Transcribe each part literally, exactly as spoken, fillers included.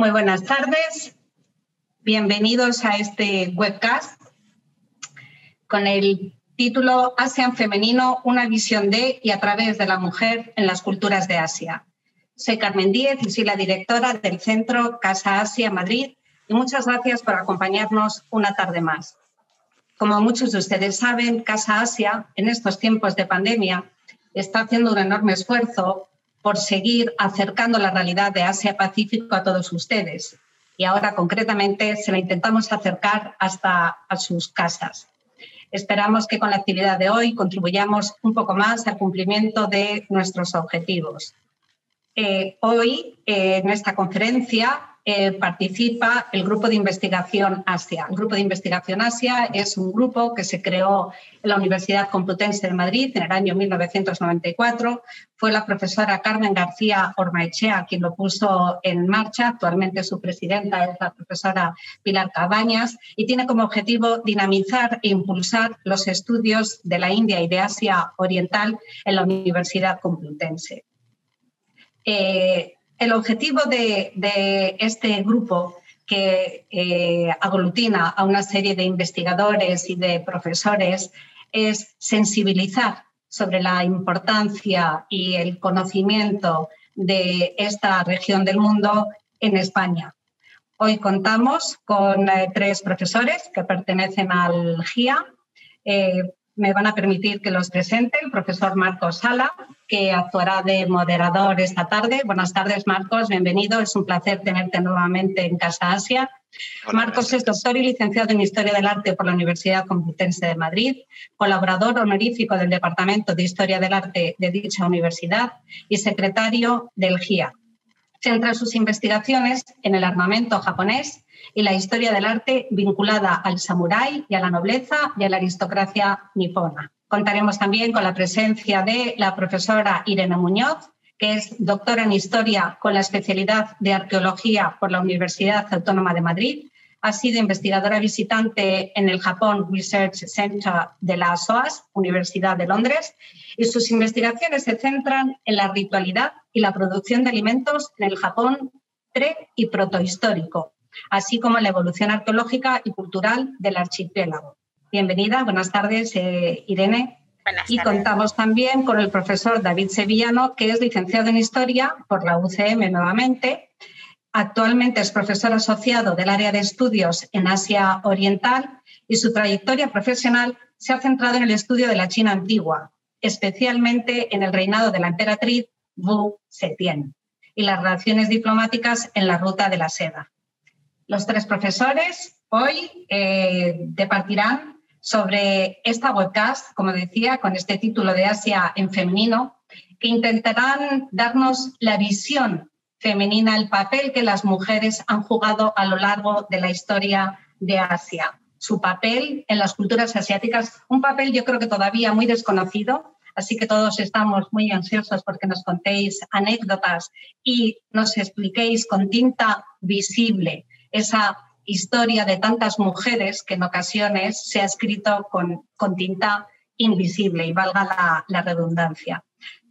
Muy buenas tardes, bienvenidos a este webcast con el título ASEAN Femenino, una visión de y a través de la mujer en las culturas de Asia. Soy Carmen Díez y soy la directora del Centro Casa Asia Madrid y muchas gracias por acompañarnos una tarde más. Como muchos de ustedes saben, Casa Asia en estos tiempos de pandemia está haciendo un enorme esfuerzo por seguir acercando la realidad de Asia-Pacífico a todos ustedes. Y ahora, concretamente, se la intentamos acercar hasta a sus casas. Esperamos que con la actividad de hoy contribuyamos un poco más al cumplimiento de nuestros objetivos. Eh, hoy, eh, en esta conferencia, eh, participa el Grupo de Investigación Asia. El Grupo de Investigación Asia es un grupo que se creó en la Universidad Complutense de Madrid en el año mil novecientos noventa y cuatro. Fue la profesora Carmen García Ormaechea quien lo puso en marcha. Actualmente su presidenta es la profesora Pilar Cabañas y tiene como objetivo dinamizar e impulsar los estudios de la India y de Asia Oriental en la Universidad Complutense. Eh, el objetivo de, de este grupo, que eh, aglutina a una serie de investigadores y de profesores, es sensibilizar sobre la importancia y el conocimiento de esta región del mundo en España. Hoy contamos con eh, tres profesores que pertenecen al G I A. Eh, me van a permitir que los presente el profesor Marcos Sala, que actuará de moderador esta tarde. Buenas tardes, Marcos, bienvenido. Es un placer tenerte nuevamente en Casa Asia. Hola, Marcos gracias. Es doctor y licenciado en Historia del Arte por la Universidad Complutense de Madrid, colaborador honorífico del Departamento de Historia del Arte de dicha universidad y secretario del G I A. Centra sus investigaciones en el armamento japonés y la historia del arte vinculada al samurái y a la nobleza y a la aristocracia nipona. Contaremos también con la presencia de la profesora Irene Muñoz, que es doctora en Historia con la especialidad de Arqueología por la Universidad Autónoma de Madrid. Ha sido investigadora visitante en el Japan Research Center de la SOAS, Universidad de Londres, y sus investigaciones se centran en la ritualidad y la producción de alimentos en el Japón pre- y protohistórico, así como la evolución arqueológica y cultural del archipiélago. Bienvenida, buenas tardes, eh, Irene. Buenas tardes. Y contamos también con el profesor David Sevillano, que es licenciado en Historia por la U C M nuevamente. Actualmente es profesor asociado del área de estudios en Asia Oriental y su trayectoria profesional se ha centrado en el estudio de la China antigua, especialmente en el reinado de la emperatriz Wu Zetian y las relaciones diplomáticas en la Ruta de la Seda. Los tres profesores hoy eh, departirán sobre esta webcast, como decía, con este título de Asia en femenino, que intentarán darnos la visión femenina, el papel que las mujeres han jugado a lo largo de la historia de Asia, su papel en las culturas asiáticas, un papel yo creo que todavía muy desconocido, así que todos estamos muy ansiosos porque nos contéis anécdotas y nos expliquéis con tinta visible esa historia de tantas mujeres que en ocasiones se ha escrito con, con tinta invisible, y valga la, la redundancia.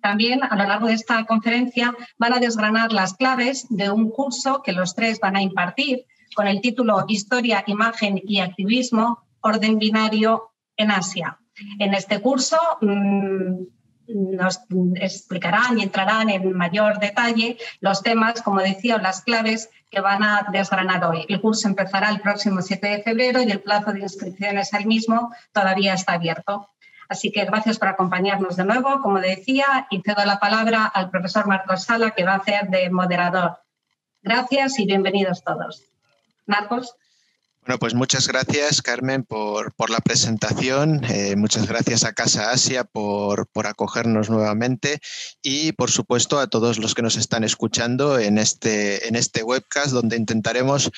También a lo largo de esta conferencia van a desgranar las claves de un curso que los tres van a impartir con el título Historia, Imagen y Activismo, Orden Binario en Asia. En este curso mmm, nos explicarán y entrarán en mayor detalle los temas, como decía, o las claves que van a desgranar hoy. El curso empezará el próximo siete de febrero y el plazo de inscripciones al mismo todavía está abierto. Así que gracias por acompañarnos de nuevo, como decía, y cedo la palabra al profesor Marcos Sala, que va a hacer de moderador. Gracias y bienvenidos todos. Marcos. Bueno, pues muchas gracias, Carmen, por, por la presentación. Eh, muchas gracias a Casa Asia por, por acogernos nuevamente y, por supuesto, a todos los que nos están escuchando en este, en este webcast, donde intentaremos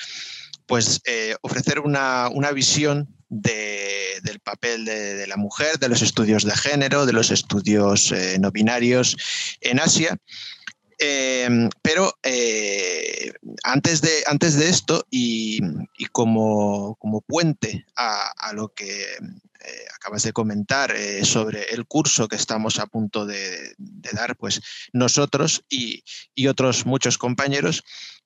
pues, eh, ofrecer una, una visión de, del papel de, de la mujer, de los estudios de género, de los estudios eh, no binarios en Asia. Eh, pero eh, antes, de, antes de esto y, y como, como puente a, a lo que eh, acabas de comentar eh, sobre el curso que estamos a punto de, de dar, pues nosotros y, y otros muchos compañeros,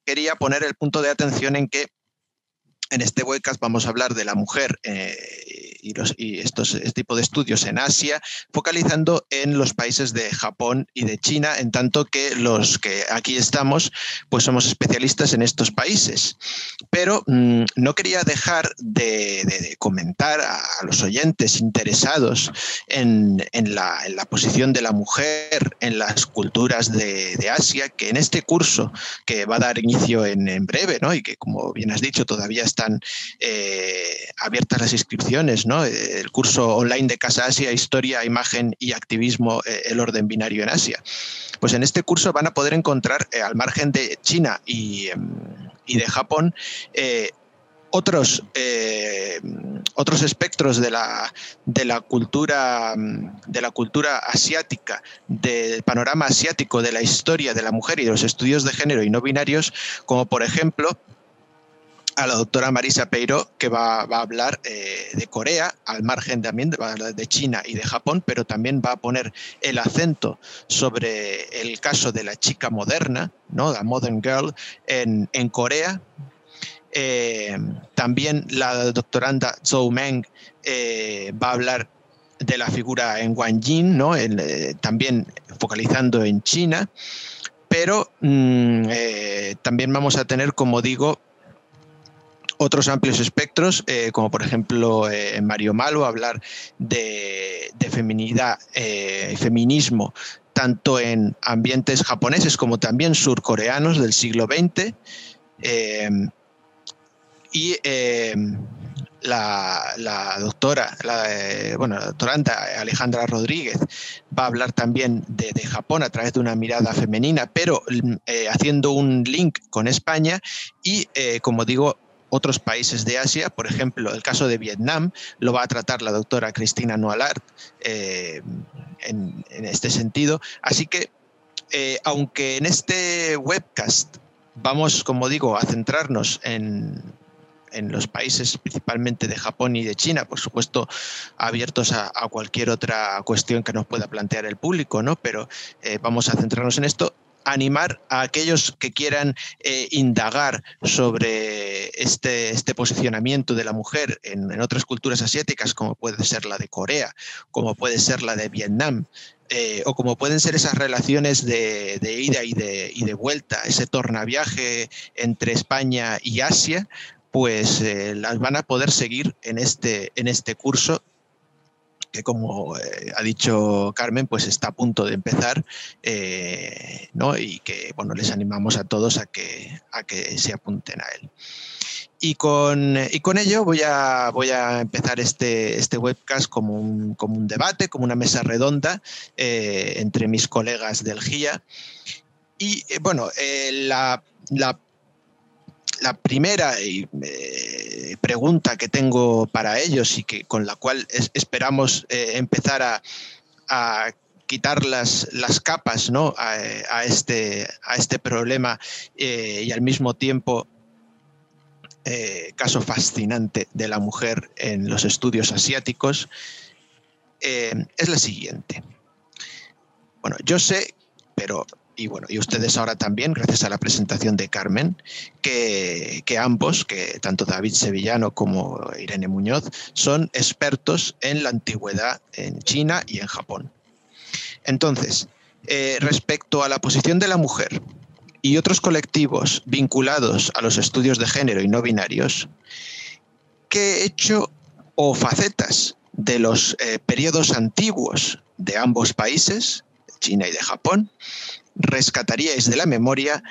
quería poner el punto de atención en que en este webcast vamos a hablar de la mujer eh, y, los, y estos, este tipo de estudios en Asia, focalizando en los países de Japón y de China, en tanto que los que aquí estamos pues somos especialistas en estos países. Pero mmm, no quería dejar de, de, de comentar a, a los oyentes interesados en, en, la, en la posición de la mujer en las culturas de, de Asia, que en este curso, que va a dar inicio en, en breve, ¿no? Y que, como bien has dicho, todavía está están eh, abiertas las inscripciones, ¿no? El curso online de Casa Asia, Historia, Imagen y Activismo, eh, el orden binario en Asia. Pues en este curso van a poder encontrar, eh, al margen de China y, y de Japón, eh, otros, eh, otros espectros de la, de la cultura, de la cultura asiática, del panorama asiático, de la historia de la mujer y de los estudios de género y no binarios, como por ejemplo a la doctora Marisa Peiro, que va, va a hablar eh, de Corea, al margen también de, de China y de Japón, pero también va a poner el acento sobre el caso de la chica moderna, ¿no? La Modern Girl, en, en Corea. Eh, también la doctoranda Zhou Meng eh, va a hablar de la figura en Wang Jin, ¿no? El, eh, también focalizando en China, pero mm, eh, también vamos a tener, como digo, otros amplios espectros, eh, como por ejemplo eh, Mario Malo, hablar de, de feminidad eh, y feminismo, tanto en ambientes japoneses como también surcoreanos del siglo veinte. Eh, y eh, la, la doctora, la, eh, bueno, la doctoranda Alejandra Rodríguez va a hablar también de, de Japón a través de una mirada femenina, pero eh, haciendo un link con España y, eh, como digo, otros países de Asia. Por ejemplo, el caso de Vietnam lo va a tratar la doctora Cristina Noalart eh, en, en este sentido. Así que, eh, aunque en este webcast vamos, como digo, a centrarnos en, en los países principalmente de Japón y de China, por supuesto abiertos a, a cualquier otra cuestión que nos pueda plantear el público, ¿no? Pero eh, vamos a centrarnos en esto. Animar a aquellos que quieran eh, indagar sobre este, este posicionamiento de la mujer en, en otras culturas asiáticas, como puede ser la de Corea, como puede ser la de Vietnam, eh, o como pueden ser esas relaciones de, de ida y de, y de vuelta, ese tornaviaje entre España y Asia, pues eh, las van a poder seguir en este, en este curso, que, como eh, ha dicho Carmen, pues está a punto de empezar, eh, ¿no? Y que, bueno, les animamos a todos a que, a que se apunten a él. Y con, y con ello voy a, voy a empezar este, este webcast como un, como un debate, como una mesa redonda eh, entre mis colegas del G I A. Y, eh, bueno, eh, la, la La primera eh, pregunta que tengo para ellos y que con la cual es, esperamos eh, empezar a, a quitar las, las capas, ¿no? a, a, este, a este problema eh, y al mismo tiempo eh, caso fascinante de la mujer en los estudios asiáticos, eh, es la siguiente. Bueno, yo sé, pero... Y bueno, y ustedes ahora también, gracias a la presentación de Carmen, que, que ambos, que tanto David Sevillano como Irene Muñoz, son expertos en la antigüedad en China y en Japón. Entonces, eh, respecto a la posición de la mujer y otros colectivos vinculados a los estudios de género y no binarios, ¿qué hecho o facetas de los eh, periodos antiguos de ambos países, China y de Japón, rescataríais de la memoria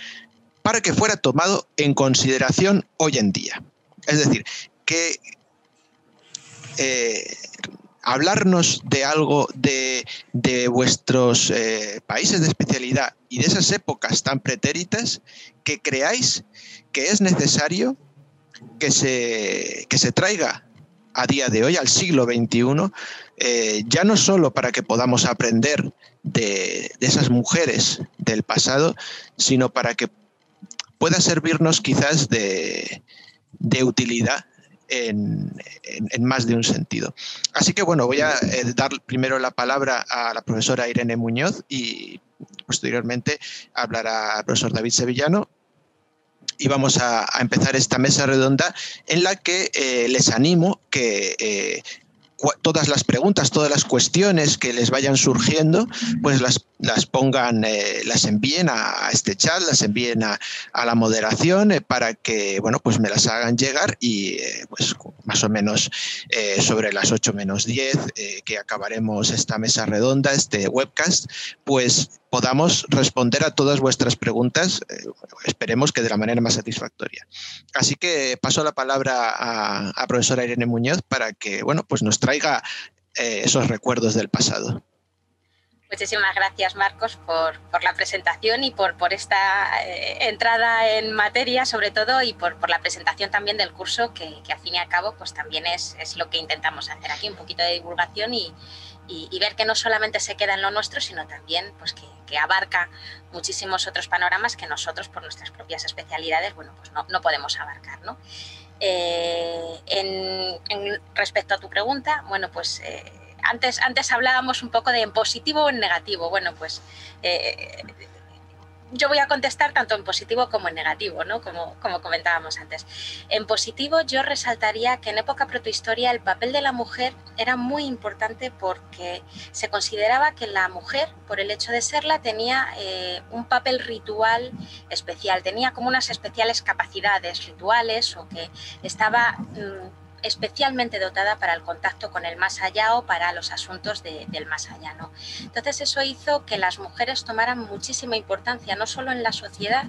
para que fuera tomado en consideración hoy en día? Es decir, que eh, hablarnos de algo de, de vuestros eh, países de especialidad y de esas épocas tan pretéritas que creáis que es necesario que se, que se traiga a día de hoy, al siglo veintiuno, eh, ya no solo para que podamos aprender de, de esas mujeres del pasado, sino para que pueda servirnos quizás de, de utilidad en, en, en más de un sentido. Así que, bueno, voy a eh, dar primero la palabra a la profesora Irene Muñoz y posteriormente hablará el profesor David Sevillano y vamos a, a empezar esta mesa redonda en la que eh, les animo que eh, todas las preguntas, todas las cuestiones que les vayan surgiendo, pues las, las pongan, eh, las envíen a, a este chat, las envíen a, a la moderación eh, para que, bueno, pues me las hagan llegar y eh, pues más o menos eh, sobre las ocho menos diez eh, que acabaremos esta mesa redonda, este webcast, pues podamos responder a todas vuestras preguntas, eh, esperemos que de la manera más satisfactoria. Así que paso la palabra a, a profesora Irene Muñoz para que, bueno, pues nos traiga eh, esos recuerdos del pasado. Muchísimas gracias, Marcos, por, por la presentación y por, por esta eh, entrada en materia, sobre todo, y por, por la presentación también del curso, que, que al fin y al cabo pues también es, es lo que intentamos hacer aquí, un poquito de divulgación y, y, y ver que no solamente se queda en lo nuestro, sino también pues que, que abarca muchísimos otros panoramas que nosotros, por nuestras propias especialidades, bueno, pues no, no podemos abarcar, ¿no? Eh, en, en respecto a tu pregunta, bueno, pues... Eh, Antes, antes hablábamos un poco de en positivo o en negativo. Bueno, pues eh, yo voy a contestar tanto en positivo como en negativo, ¿no? Como, como comentábamos antes. En positivo yo resaltaría que en época protohistoria el papel de la mujer era muy importante porque se consideraba que la mujer, por el hecho de serla, tenía eh, un papel ritual especial, tenía como unas especiales capacidades rituales o que estaba... Mm, especialmente dotada para el contacto con el más allá o para los asuntos de, del más allá, ¿no? Entonces eso hizo que las mujeres tomaran muchísima importancia, no solo en la sociedad,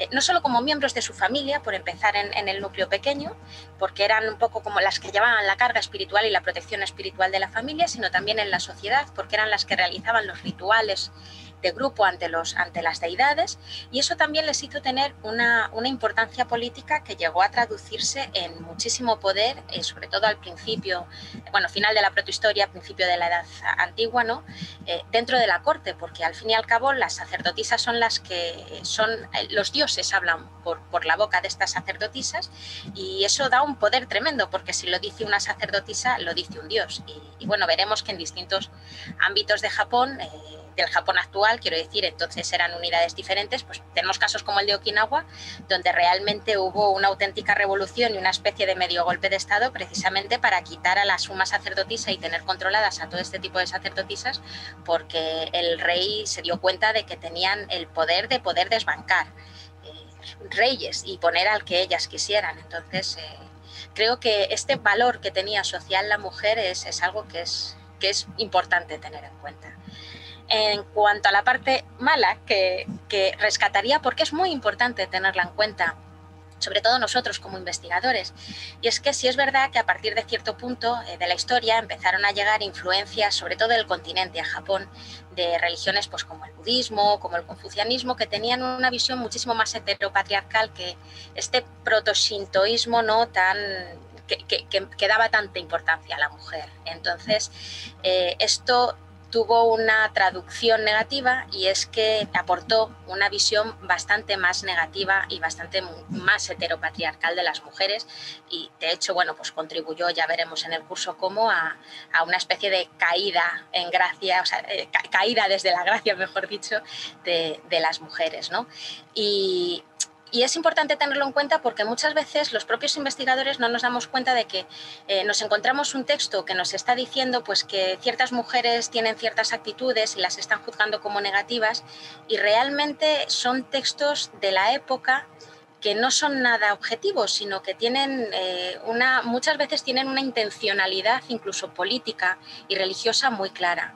eh, no solo como miembros de su familia, por empezar en, en el núcleo pequeño, porque eran un poco como las que llevaban la carga espiritual y la protección espiritual de la familia, sino también en la sociedad, porque eran las que realizaban los rituales de grupo ante, los, ante las deidades, y eso también les hizo tener una, una importancia política que llegó a traducirse en muchísimo poder, eh, sobre todo al principio, bueno, final de la protohistoria, principio de la Edad Antigua, ¿no? Eh, dentro de la corte, porque al fin y al cabo las sacerdotisas son las que son, eh, los dioses hablan por, por la boca de estas sacerdotisas, y eso da un poder tremendo, porque si lo dice una sacerdotisa, lo dice un dios. Y, y bueno, veremos que en distintos ámbitos de Japón, eh, del Japón actual, quiero decir, entonces eran unidades diferentes, pues tenemos casos como el de Okinawa, donde realmente hubo una auténtica revolución y una especie de medio golpe de Estado precisamente para quitar a la suma sacerdotisa y tener controladas a todo este tipo de sacerdotisas, porque el rey se dio cuenta de que tenían el poder de poder desbancar eh, reyes y poner al que ellas quisieran. Entonces, eh, creo que este valor que tenía social la mujer es, es algo que es, que es importante tener en cuenta. En cuanto a la parte mala que, que rescataría, porque es muy importante tenerla en cuenta, sobre todo nosotros como investigadores, y es que sí es verdad que a partir de cierto punto de la historia empezaron a llegar influencias, sobre todo del continente a Japón, de religiones pues como el budismo, como el confucianismo, que tenían una visión muchísimo más heteropatriarcal que este proto-shintoísmo no tan... que, que, que, que daba tanta importancia a la mujer. Entonces, eh, esto... tuvo una traducción negativa, y es que aportó una visión bastante más negativa y bastante más heteropatriarcal de las mujeres, y de hecho, bueno, pues contribuyó, ya veremos en el curso cómo, a, a una especie de caída en gracia, o sea, eh, ca caída desde la gracia, mejor dicho, de, de las mujeres, ¿no? Y... Y es importante tenerlo en cuenta porque muchas veces los propios investigadores no nos damos cuenta de que eh, nos encontramos un texto que nos está diciendo pues, que ciertas mujeres tienen ciertas actitudes y las están juzgando como negativas, y realmente son textos de la época que no son nada objetivos, sino que tienen eh, una, muchas veces tienen una intencionalidad incluso política y religiosa muy clara.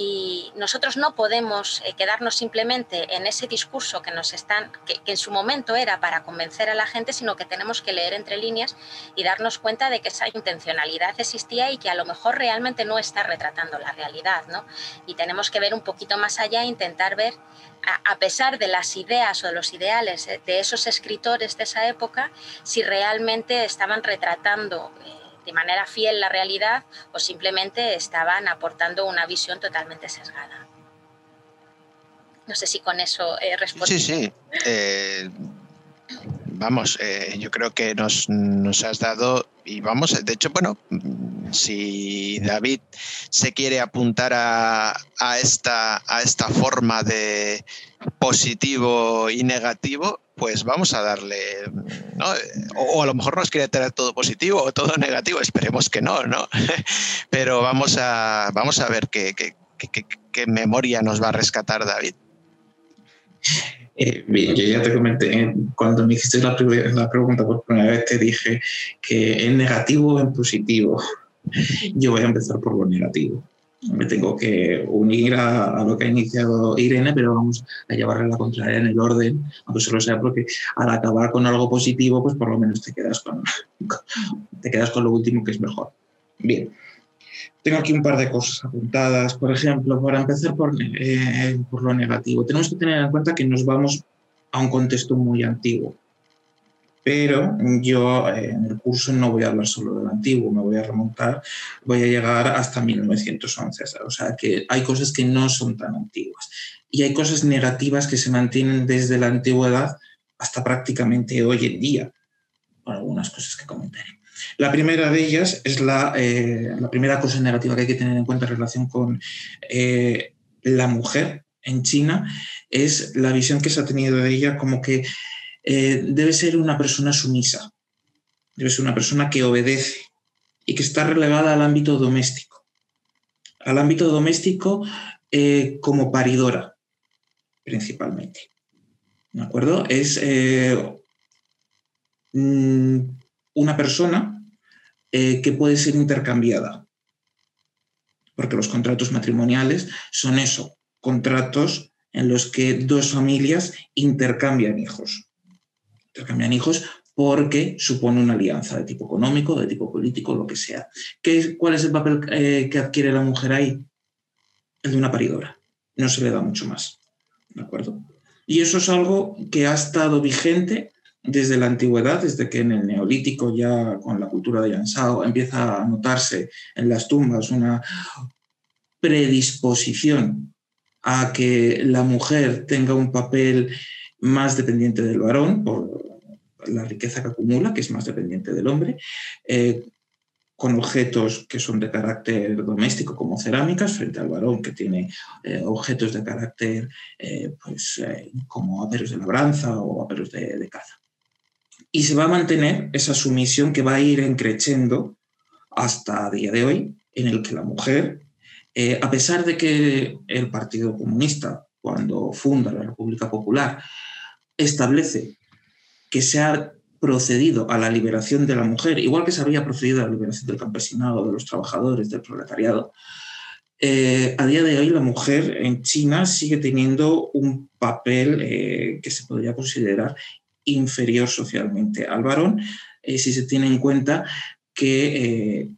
Y nosotros no podemos quedarnos simplemente en ese discurso que nos están, que, que en su momento era para convencer a la gente, sino que tenemos que leer entre líneas y darnos cuenta de que esa intencionalidad existía y que a lo mejor realmente no está retratando la realidad, ¿no? Y tenemos que ver un poquito más allá e intentar ver, a, a pesar de las ideas o de los ideales de esos escritores de esa época, si realmente estaban retratando eh, de manera fiel la realidad o simplemente estaban aportando una visión totalmente sesgada. No sé si con eso eh, respondí. Sí, sí. Eh, vamos, eh, yo creo que nos, nos has dado, y vamos, de hecho, bueno, si David se quiere apuntar a, a, esta, a esta forma de positivo y negativo, pues vamos a darle, ¿no? O, o a lo mejor nos quiere traer todo positivo o todo negativo, esperemos que no, ¿no? Pero vamos a, vamos a ver qué, qué, qué, qué memoria nos va a rescatar David. Eh, bien, yo ya te comenté, cuando me hiciste la, la pregunta por primera vez, te dije que en negativo o en positivo. Yo voy a empezar por lo negativo. Me tengo que unir a, a lo que ha iniciado Irene, pero vamos a llevarle la contraria en el orden, aunque solo sea porque al acabar con algo positivo, pues por lo menos te quedas con, te quedas con lo último, que es mejor. Bien, tengo aquí un par de cosas apuntadas. Por ejemplo, para empezar por, eh, por lo negativo, tenemos que tener en cuenta que nos vamos a un contexto muy antiguo. Pero yo eh, en el curso no voy a hablar solo del antiguo, me voy a remontar, voy a llegar hasta mil novecientos once. O sea, que hay cosas que no son tan antiguas. Y hay cosas negativas que se mantienen desde la antigüedad hasta prácticamente hoy en día, por algunas cosas que comentaré. La primera de ellas es la, eh, la primera cosa negativa que hay que tener en cuenta en relación con eh, la mujer en China, es la visión que se ha tenido de ella como que Eh, debe ser una persona sumisa, debe ser una persona que obedece y que está relegada al ámbito doméstico, al ámbito doméstico eh, como paridora, principalmente, ¿de acuerdo? Es eh, una persona eh, que puede ser intercambiada, porque los contratos matrimoniales son eso, contratos en los que dos familias intercambian hijos. Intercambian hijos porque supone una alianza de tipo económico, de tipo político, lo que sea. ¿Qué, ¿Cuál es el papel eh, que adquiere la mujer ahí? El de una paridora. No se le da mucho más, ¿de acuerdo? Y eso es algo que ha estado vigente desde la antigüedad, desde que en el Neolítico, ya con la cultura de Yangshao, empieza a notarse en las tumbas una predisposición a que la mujer tenga un papel más dependiente del varón por la riqueza que acumula, que es más dependiente del hombre, eh, con objetos que son de carácter doméstico como cerámicas, frente al varón que tiene eh, objetos de carácter eh, pues, eh, como aperos de labranza o aperos de, de caza. Y se va a mantener esa sumisión que va a ir creciendo hasta día de hoy, en el que la mujer, eh, a pesar de que el Partido Comunista, cuando funda la República Popular, establece que se ha procedido a la liberación de la mujer, igual que se había procedido a la liberación del campesinado, de los trabajadores, del proletariado, eh, a día de hoy la mujer en China sigue teniendo un papel eh, que se podría considerar inferior socialmente al varón, eh, si se tiene en cuenta que eh,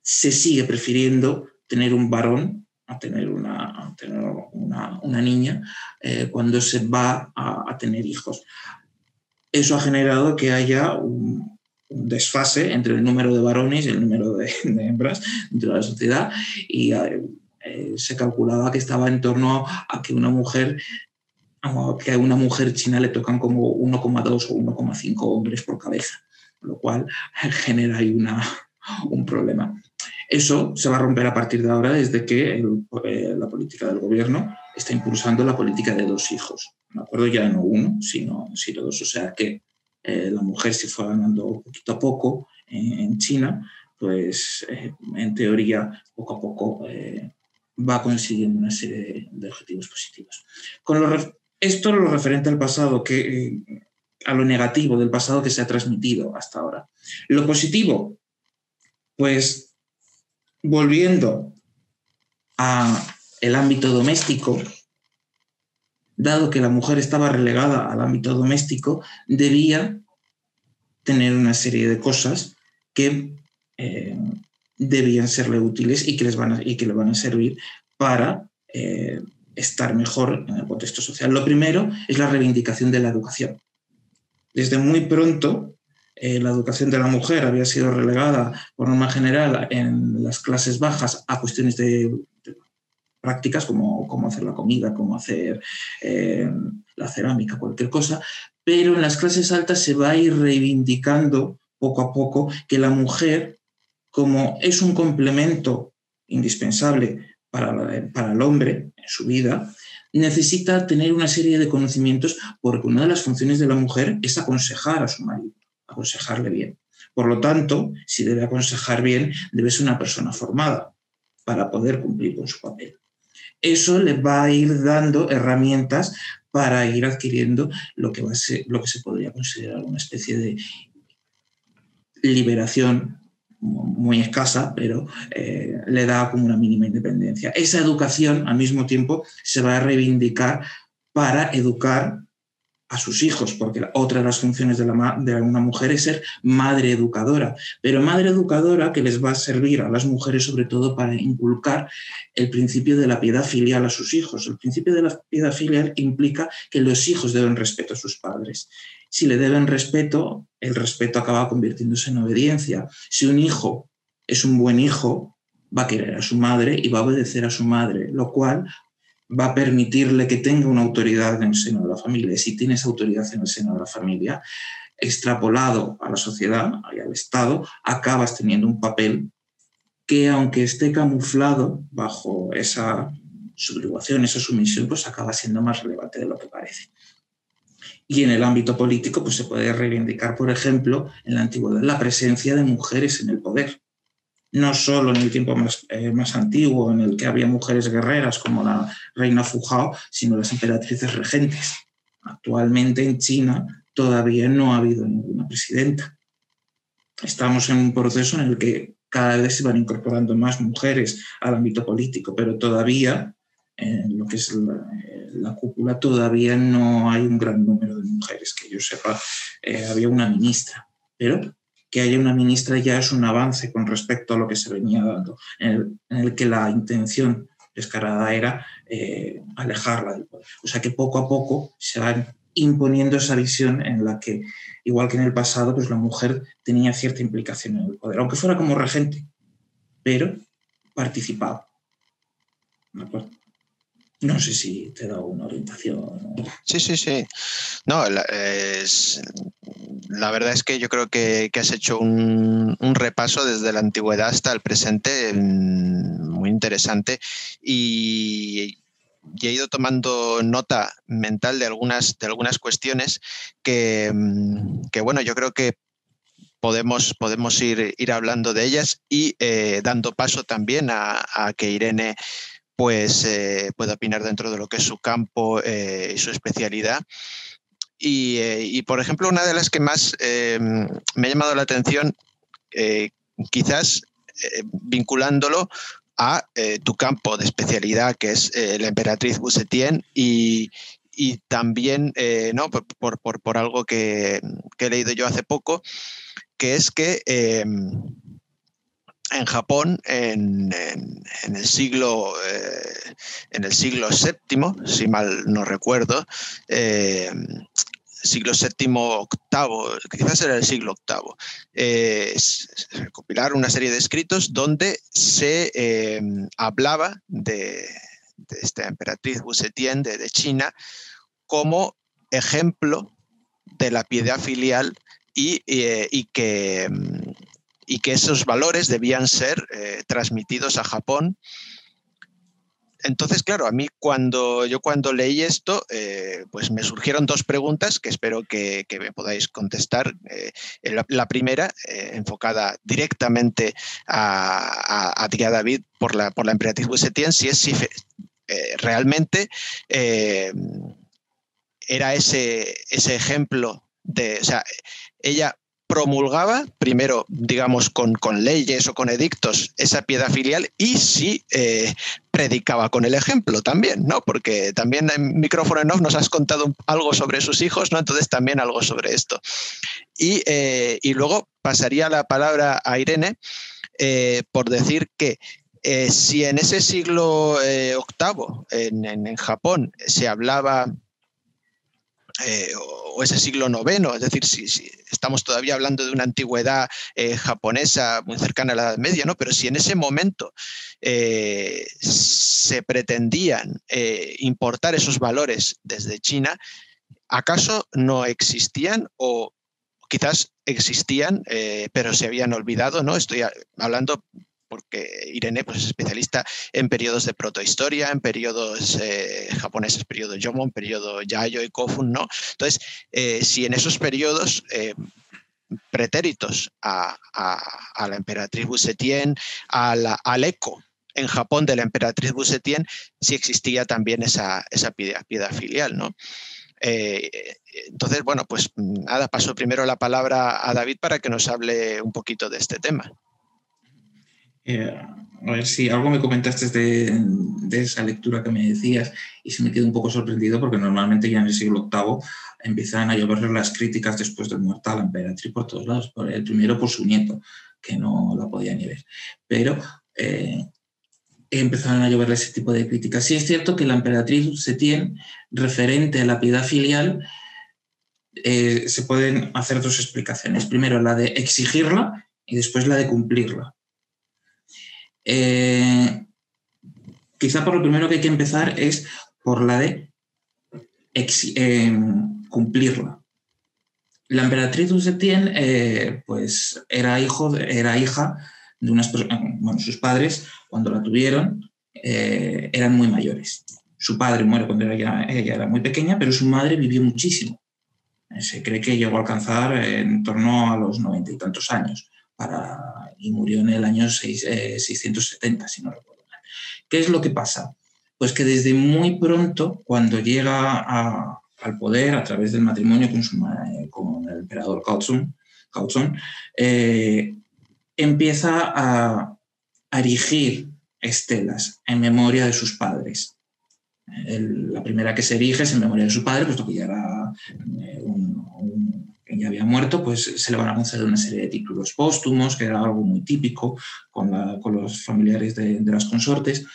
se sigue prefiriendo tener un varón a tener una, a tener una, una niña eh, cuando se va a, a tener hijos. Eso ha generado que haya un, un desfase entre el número de varones y el número de, de hembras dentro de la sociedad, y eh, se calculaba que estaba en torno a que una mujer, que a una mujer china le tocan como uno coma dos o uno coma cinco hombres por cabeza, lo cual genera ahí una, un problema. Eso se va a romper a partir de ahora, desde que el, eh, la política del gobierno está impulsando la política de dos hijos, ¿de acuerdo? Ya no uno, sino, sino dos. O sea que eh, la mujer se fue ganando poquito a poco en, en China, pues eh, en teoría poco a poco eh, va consiguiendo una serie de, de objetivos positivos. Con lo, esto lo referente al pasado, que, eh, a lo negativo del pasado que se ha transmitido hasta ahora. Lo positivo, pues... volviendo al ámbito doméstico, dado que la mujer estaba relegada al ámbito doméstico, debía tener una serie de cosas que eh, debían serle útiles y que, les van a, y que le van a servir para eh, estar mejor en el contexto social. Lo primero es la reivindicación de la educación. Desde muy pronto, Eh, la educación de la mujer había sido relegada por norma general en las clases bajas a cuestiones de, de prácticas como, como hacer la comida, como hacer eh, la cerámica, cualquier cosa, pero en las clases altas se va a ir reivindicando poco a poco que la mujer, como es un complemento indispensable para, la, para el hombre en su vida, necesita tener una serie de conocimientos porque una de las funciones de la mujer es aconsejar a su marido, aconsejarle bien. Por lo tanto, si debe aconsejar bien, debe ser una persona formada para poder cumplir con su papel. Eso les va a ir dando herramientas para ir adquiriendo lo que va a ser, lo que se podría considerar una especie de liberación muy escasa, pero eh, le da como una mínima independencia. Esa educación, al mismo tiempo, se va a reivindicar para educar a sus hijos, porque otra de las funciones de, la, de una mujer es ser madre educadora, pero madre educadora que les va a servir a las mujeres sobre todo para inculcar el principio de la piedad filial a sus hijos. El principio de la piedad filial implica que los hijos deben respeto a sus padres. Si le deben respeto, el respeto acaba convirtiéndose en obediencia. Si un hijo es un buen hijo, va a querer a su madre y va a obedecer a su madre, lo cual va a permitirle que tenga una autoridad en el seno de la familia. Y si tiene esa autoridad en el seno de la familia, extrapolado a la sociedad y al Estado, acabas teniendo un papel que, aunque esté camuflado bajo esa sublevación, esa sumisión, pues acaba siendo más relevante de lo que parece. Y en el ámbito político pues se puede reivindicar, por ejemplo, en la antigüedad, la presencia de mujeres en el poder. No solo en el tiempo más, eh, más antiguo, en el que había mujeres guerreras como la reina Fu Hao, sino las emperatrices regentes. Actualmente en China todavía no ha habido ninguna presidenta. Estamos en un proceso en el que cada vez se van incorporando más mujeres al ámbito político, pero todavía, en lo que es la, la cúpula, todavía no hay un gran número de mujeres. Que yo sepa, eh, había una ministra, pero que haya una ministra ya es un avance con respecto a lo que se venía dando, en el, en el que la intención descarada era eh, alejarla del poder. O sea que poco a poco se va imponiendo esa visión en la que, igual que en el pasado, pues la mujer tenía cierta implicación en el poder, aunque fuera como regente, pero participaba. ¿De acuerdo? No sé si te da una orientación. Sí, sí, sí. No, la, es, la verdad es que yo creo que, que has hecho un, un repaso desde la antigüedad hasta el presente muy interesante y, y he ido tomando nota mental de algunas, de algunas cuestiones que, que, bueno, yo creo que Podemos, podemos ir, ir hablando de ellas y eh, dando paso también a, a que Irene pues eh, pueda opinar dentro de lo que es su campo eh, y su especialidad. Y, eh, y, por ejemplo, una de las que más eh, me ha llamado la atención, eh, quizás eh, vinculándolo a eh, tu campo de especialidad, que es eh, la emperatriz Wu Zetian, y, y también eh, no por, por, por, por algo que, que he leído yo hace poco, que es que eh, en Japón, en, en, en, el siglo, eh, en el siglo séptimo, si mal no recuerdo, eh, siglo séptimo, octavo, quizás era el siglo octavo, eh, se recopilaron una serie de escritos donde se eh, hablaba de, de esta emperatriz Wu Zetian de, de China como ejemplo de la piedad filial y, eh, y que... y que esos valores debían ser eh, transmitidos a Japón. Entonces, claro, a mí cuando yo cuando leí esto, eh, pues me surgieron dos preguntas que espero que, que me podáis contestar. Eh, la, la primera, eh, enfocada directamente a, a, a ti, a David, por la, por la emperatriz Wu Zetian, si es si, eh, realmente eh, era ese, ese ejemplo de... O sea, ella promulgaba, primero, digamos, con, con leyes o con edictos, esa piedad filial y sí eh, predicaba con el ejemplo también, ¿no? Porque también en Micrófono en Off nos has contado algo sobre sus hijos, ¿no? Entonces también algo sobre esto. Y, eh, y luego pasaría la palabra a Irene eh, por decir que eh, si en ese siglo eh, octavo, en, en, en Japón, se hablaba... Eh, o ese siglo noveno, es decir, si, si estamos todavía hablando de una antigüedad eh, japonesa muy cercana a la Edad Media, ¿no? Pero si en ese momento eh, se pretendían eh, importar esos valores desde China, ¿acaso no existían o quizás existían, eh, pero se habían olvidado, ¿no? Estoy hablando porque Irene pues, es especialista en periodos de protohistoria, en periodos eh, japoneses, periodo Jōmon, periodo Yayoi y Kofun, ¿no? Entonces, eh, si en esos periodos eh, pretéritos a, a, a la emperatriz Wu Zetian, a la, al eco en Japón de la emperatriz Wu Zetian, sí existía también esa, esa piedad, piedad filial, ¿no? Eh, entonces, bueno, pues nada, paso primero la palabra a David para que nos hable un poquito de este tema. Eh, a ver si algo me comentaste de, de esa lectura que me decías y se me quedó un poco sorprendido porque normalmente ya en el siglo octavo empiezan a llover las críticas después de muerta a la emperatriz por todos lados, por el primero por su nieto, que no la podía ni ver, pero... Eh, empezaron a lloverle ese tipo de críticas. Sí es cierto que la emperatriz Wu Zetian, referente a la piedad filial, eh, se pueden hacer dos explicaciones. Primero, la de exigirla y después la de cumplirla. Eh, quizá por lo primero que hay que empezar es por la de ex, eh, cumplirla. La emperatriz Wu Zetian, eh, pues era, hijo, era hija de unas personas, bueno, sus padres, cuando la tuvieron, eh, eran muy mayores. Su padre muere cuando era, ella, ella era muy pequeña, pero su madre vivió muchísimo. Se cree que llegó a alcanzar en torno a los noventa y tantos años para, y murió en el año seiscientos setenta, si no recuerdo mal. ¿Qué es lo que pasa? Pues que desde muy pronto, cuando llega a, al poder a través del matrimonio con, su, con el emperador Gaozong, Gaozong eh, empieza a erigir estelas en memoria de sus padres. El, la primera que se erige es en memoria de su padre, puesto que ya, era, eh, un, un, ya había muerto, pues se le van a conceder una serie de títulos póstumos, que era algo muy típico con, la, con los familiares de, de las consortes.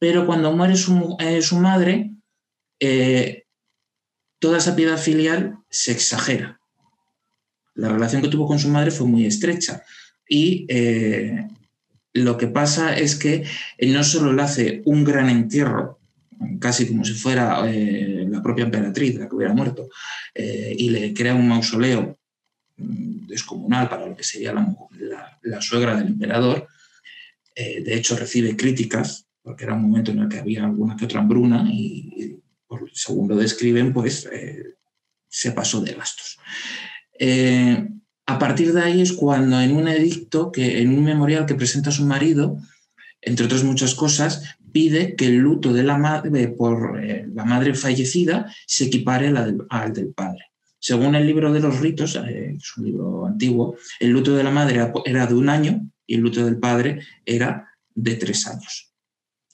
Pero cuando muere su, eh, su madre, eh, toda esa piedad filial se exagera. La relación que tuvo con su madre fue muy estrecha. Y eh, lo que pasa es que no solo le hace un gran entierro, casi como si fuera eh, la propia emperatriz la que hubiera muerto, eh, y le crea un mausoleo descomunal para lo que sería la, la, la suegra del emperador. Eh, de hecho, recibe críticas, porque era un momento en el que había alguna que otra hambruna y, y por, según lo describen, pues eh, se pasó de gastos. Eh, A partir de ahí es cuando en un edicto, que, en un memorial que presenta su marido, entre otras muchas cosas, pide que el luto de la madre por eh, la madre fallecida se equipare al del, al del padre. Según el libro de los ritos, eh, es un libro antiguo, el luto de la madre era de un año y el luto del padre era de tres años.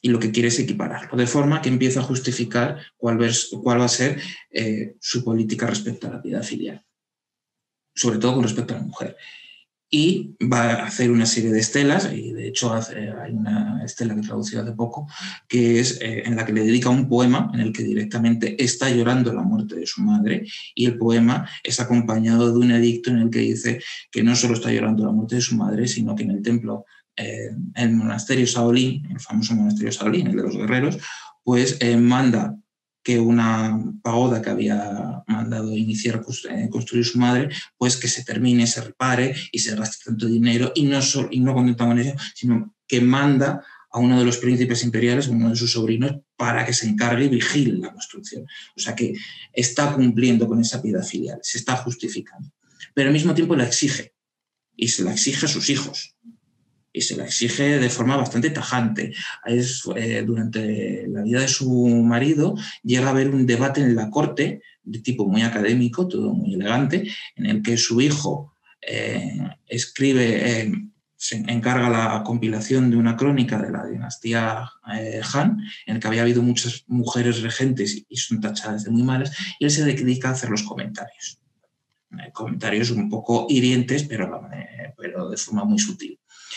Y lo que quiere es equipararlo, de forma que empieza a justificar cuál, vers, cuál va a ser eh, su política respecto a la piedad filial, sobre todo con respecto a la mujer. Y va a hacer una serie de estelas, y de hecho hace, hay una estela que traducí hace poco, que es eh, en la que le dedica un poema en el que directamente está llorando la muerte de su madre, y el poema es acompañado de un edicto en el que dice que no solo está llorando la muerte de su madre, sino que en el templo, eh, el monasterio Shaolin, el famoso monasterio Shaolin, el de los guerreros, pues eh, manda que una pagoda que había mandado iniciar, construir su madre, pues que se termine, se repare y se gaste tanto dinero, y no, solo, y no contenta con eso, sino que manda a uno de los príncipes imperiales, uno de sus sobrinos, para que se encargue y vigile la construcción. O sea que está cumpliendo con esa piedad filial, se está justificando. Pero al mismo tiempo la exige, y se la exige a sus hijos. Y se la exige de forma bastante tajante. Es, eh, durante la vida de su marido llega a haber un debate en la corte de tipo muy académico, todo muy elegante, en el que su hijo eh, escribe, eh, se encarga la compilación de una crónica de la dinastía eh, Han, en el que había habido muchas mujeres regentes y son tachadas de muy malas, y él se dedica a hacer los comentarios. Eh, comentarios un poco hirientes, pero, eh, pero de forma muy sutil.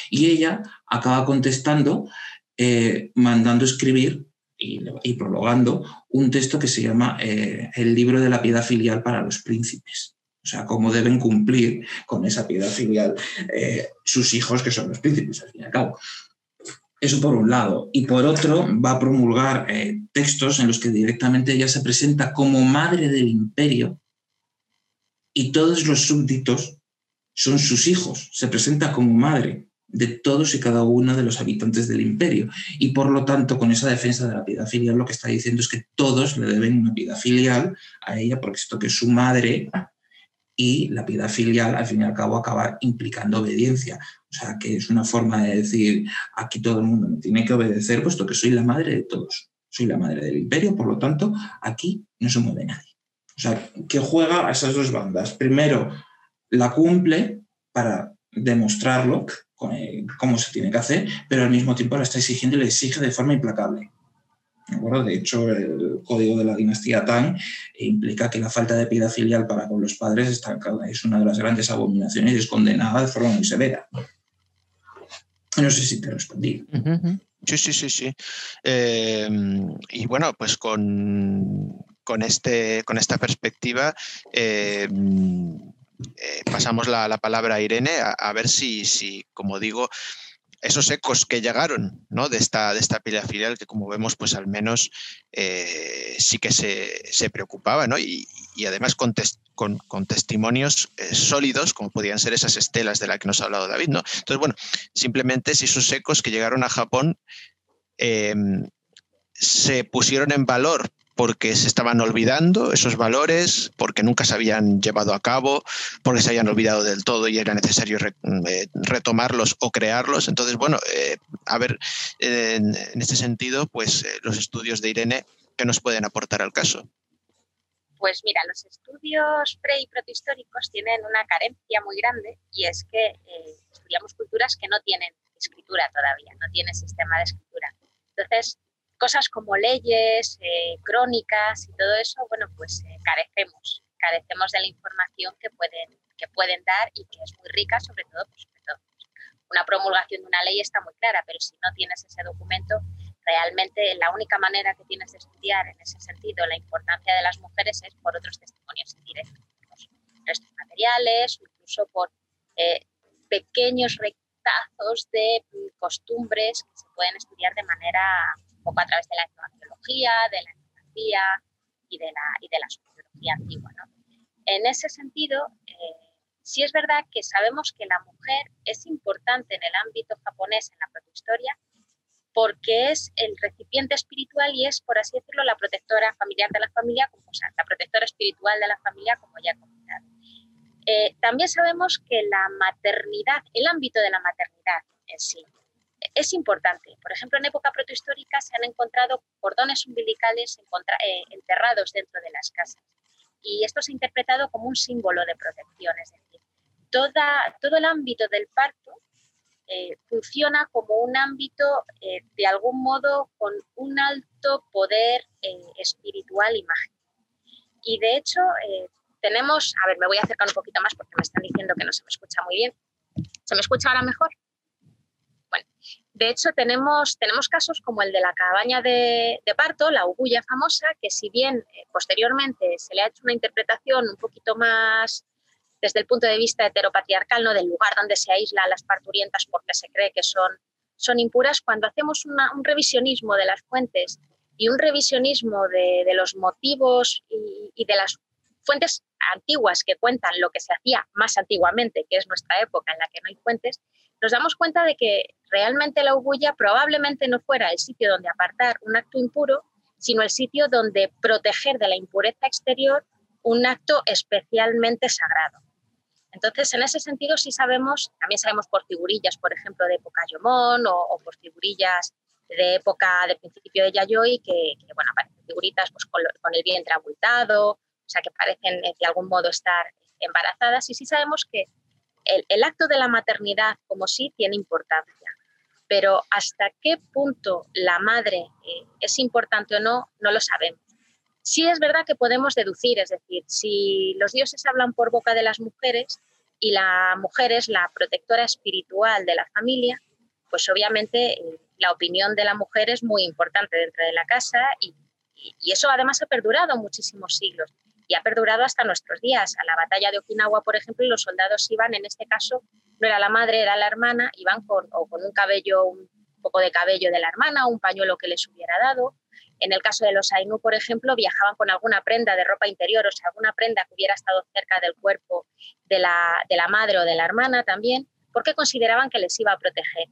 Y ella acaba contestando, eh, mandando escribir y, y prologando un texto que se llama eh, El libro de la piedad filial para los príncipes. O sea, cómo deben cumplir con esa piedad filial eh, sus hijos, que son los príncipes, al fin y al cabo. Eso por un lado. Y por otro, va a promulgar eh, textos en los que directamente ella se presenta como madre del imperio y todos los súbditos son sus hijos. Se presenta como madre. de todos y cada uno de los habitantes del imperio. Y por lo tanto, con esa defensa de la piedad filial, lo que está diciendo es que todos le deben una piedad filial a ella, porque esto que es su madre, y la piedad filial, al fin y al cabo, acaba implicando obediencia. O sea, que es una forma de decir, aquí todo el mundo me tiene que obedecer, puesto que soy la madre de todos. Soy la madre del imperio, por lo tanto, aquí no se mueve nadie. O sea, que juega a esas dos bandas. Primero, la cumple para demostrarlo, cómo se tiene que hacer, pero al mismo tiempo la está exigiendo y la exige de forma implacable. ¿De acuerdo? De hecho, el código de la dinastía Tang implica que la falta de piedad filial para con los padres está, es una de las grandes abominaciones y es condenada de forma muy severa. No sé si te respondí. Uh-huh. Sí, sí, sí, sí. Eh, y bueno, pues con, con, este, con esta perspectiva... Eh, Eh, pasamos la, la palabra a Irene a, a ver si, si, como digo, esos ecos que llegaron, ¿no?, de esta, de esta piedad filial, que como vemos, pues al menos eh, sí que se, se preocupaba, ¿no? Y, y además con, tes, con, con testimonios eh, sólidos, como podían ser esas estelas de las que nos ha hablado David, ¿no? Entonces, bueno, simplemente si esos ecos que llegaron a Japón eh, se pusieron en valor, porque se estaban olvidando esos valores, porque nunca se habían llevado a cabo, porque se habían olvidado del todo y era necesario re, eh, retomarlos o crearlos. Entonces, bueno, eh, a ver, eh, en, en este sentido, pues eh, los estudios de Irene, ¿qué nos pueden aportar al caso? Pues mira, los estudios pre y protohistóricos tienen una carencia muy grande, y es que eh, estudiamos culturas que no tienen escritura todavía, no tienen sistema de escritura. Entonces, cosas como leyes, eh, crónicas y todo eso, bueno, pues eh, carecemos, carecemos de la información que pueden, que pueden dar y que es muy rica, sobre todo, pues, sobre todo, una promulgación de una ley está muy clara, pero si no tienes ese documento, realmente la única manera que tienes de estudiar en ese sentido la importancia de las mujeres es por otros testimonios indirectos, restos materiales, incluso por eh, pequeños retazos de costumbres que se pueden estudiar de manera... poco a través de la etnoarqueología, de la etnografía y de la, y de la sociología antigua, ¿no? En ese sentido, eh, sí es verdad que sabemos que la mujer es importante en el ámbito japonés, en la protohistoria, porque es el recipiente espiritual y es, por así decirlo, la protectora familiar de la familia, como, o sea, la protectora espiritual de la familia, como ya he comentado. Eh, también sabemos que la maternidad, el ámbito de la maternidad en sí, es importante. Por ejemplo, en época protohistórica se han encontrado cordones umbilicales enterrados dentro de las casas, y esto se ha interpretado como un símbolo de protección, es decir, toda, todo el ámbito del parto eh, funciona como un ámbito eh, de algún modo con un alto poder eh, espiritual y mágico. Y de hecho eh, tenemos, a ver, me voy a acercar un poquito más porque me están diciendo que no se me escucha muy bien. ¿Se me escucha ahora mejor? Bueno, de hecho tenemos, tenemos casos como el de la cabaña de, de parto, la uguya famosa, que si bien eh, posteriormente se le ha hecho una interpretación un poquito más desde el punto de vista heteropatriarcal, ¿no?, del lugar donde se aísla a las parturientas porque se cree que son, son impuras, cuando hacemos una, un revisionismo de las fuentes y un revisionismo de, de los motivos y, y de las fuentes antiguas que cuentan lo que se hacía más antiguamente, que es nuestra época en la que no hay fuentes, nos damos cuenta de que realmente la uguya probablemente no fuera el sitio donde apartar un acto impuro, sino el sitio donde proteger de la impureza exterior un acto especialmente sagrado. Entonces, en ese sentido sí sabemos, también sabemos por figurillas, por ejemplo, de época Jōmon o, o por figurillas de época de principio de Yayoi, que, que bueno, aparecen figuritas pues, con, lo, con el vientre abultado, o sea, que parecen de algún modo estar embarazadas, y sí sabemos que El, el acto de la maternidad como sí tiene importancia, pero hasta qué punto la madre eh, es importante o no, no lo sabemos. Sí es verdad que podemos deducir, es decir, si los dioses hablan por boca de las mujeres y la mujer es la protectora espiritual de la familia, pues obviamente eh, la opinión de la mujer es muy importante dentro de la casa, y, y, y eso además ha perdurado muchísimos siglos. Y ha perdurado hasta nuestros días. A la batalla de Okinawa, por ejemplo, los soldados iban, en este caso, no era la madre, era la hermana, iban con, o con un cabello, un poco de cabello de la hermana, un pañuelo que les hubiera dado. En el caso de los Ainu, por ejemplo, viajaban con alguna prenda de ropa interior, o sea, alguna prenda que hubiera estado cerca del cuerpo de la, de la madre o de la hermana también. porque consideraban que les iba a proteger